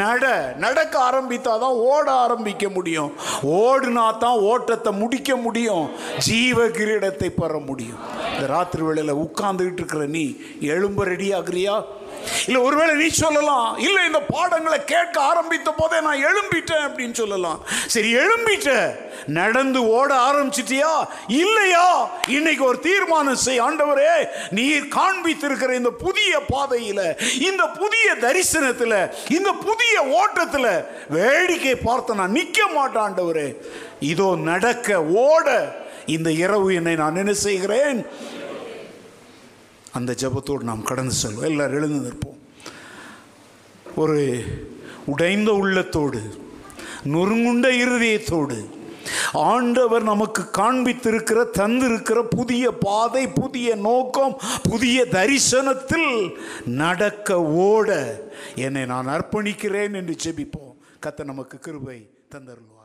நட. நடக்க ஆரம்பித்தாதான் ஓட ஆரம்பிக்க முடியும். ஓடுனா தான் ஓட்டத்தை முடிக்க முடியும், ஜீவ கிரீடத்தை பெற முடியும். இந்த ராத்திரி வேளையில் உட்கார்ந்துகிட்டு இருக்கிற நீ எழும்ப ரெடி ஆகுறியா? இல்லை ஒருவேளை நீ சொல்லலாம், இல்லை இந்த பாடங்களை கேட்க ஆரம்பித்த போதே நான் எழும்பிட்டேன் அப்படின்னு சொல்லலாம். சரி, எழும்பிட்ட, நடந்து ஓட ஆரம்பிச்சிட்டியா இல்லையா? இன்னைக்கு ஒரு தீர்மானம் செய். ஆண்டவரே, நீர் காண்பித்திருக்கிற இந்த புதிய பாதையில், இந்த புதிய தரிசனத்தில், இந்த புதிய ஓட்டத்தில் வேடிக்கை பார்த்து நான் நிற்க மாட்டேன். ஆண்டவரே, இதோ நடக்க ஓட இந்த இரவு என்னை நான் என்ன செய்கிறேன்? அந்த ஜபத்தோடு நாம் கடந்து செல்வோம். எல்லாரும் எழுந்து நிற்போம். ஒரு உடைந்த உள்ளத்தோடு, நொறுங்குண்ட இருதயத்தோடு ஆண்டவர் நமக்கு காண்பித்திருக்கிற தந்திருக்கிற புதிய பாதை, புதிய நோக்கம், புதிய தரிசனத்தில் நடக்க ஓட என்னை நான் அர்ப்பணிக்கிறேன் என்று ஜெபிப்போம். கர்த்தர் நமக்கு கிருபை தந்தருள்வார்.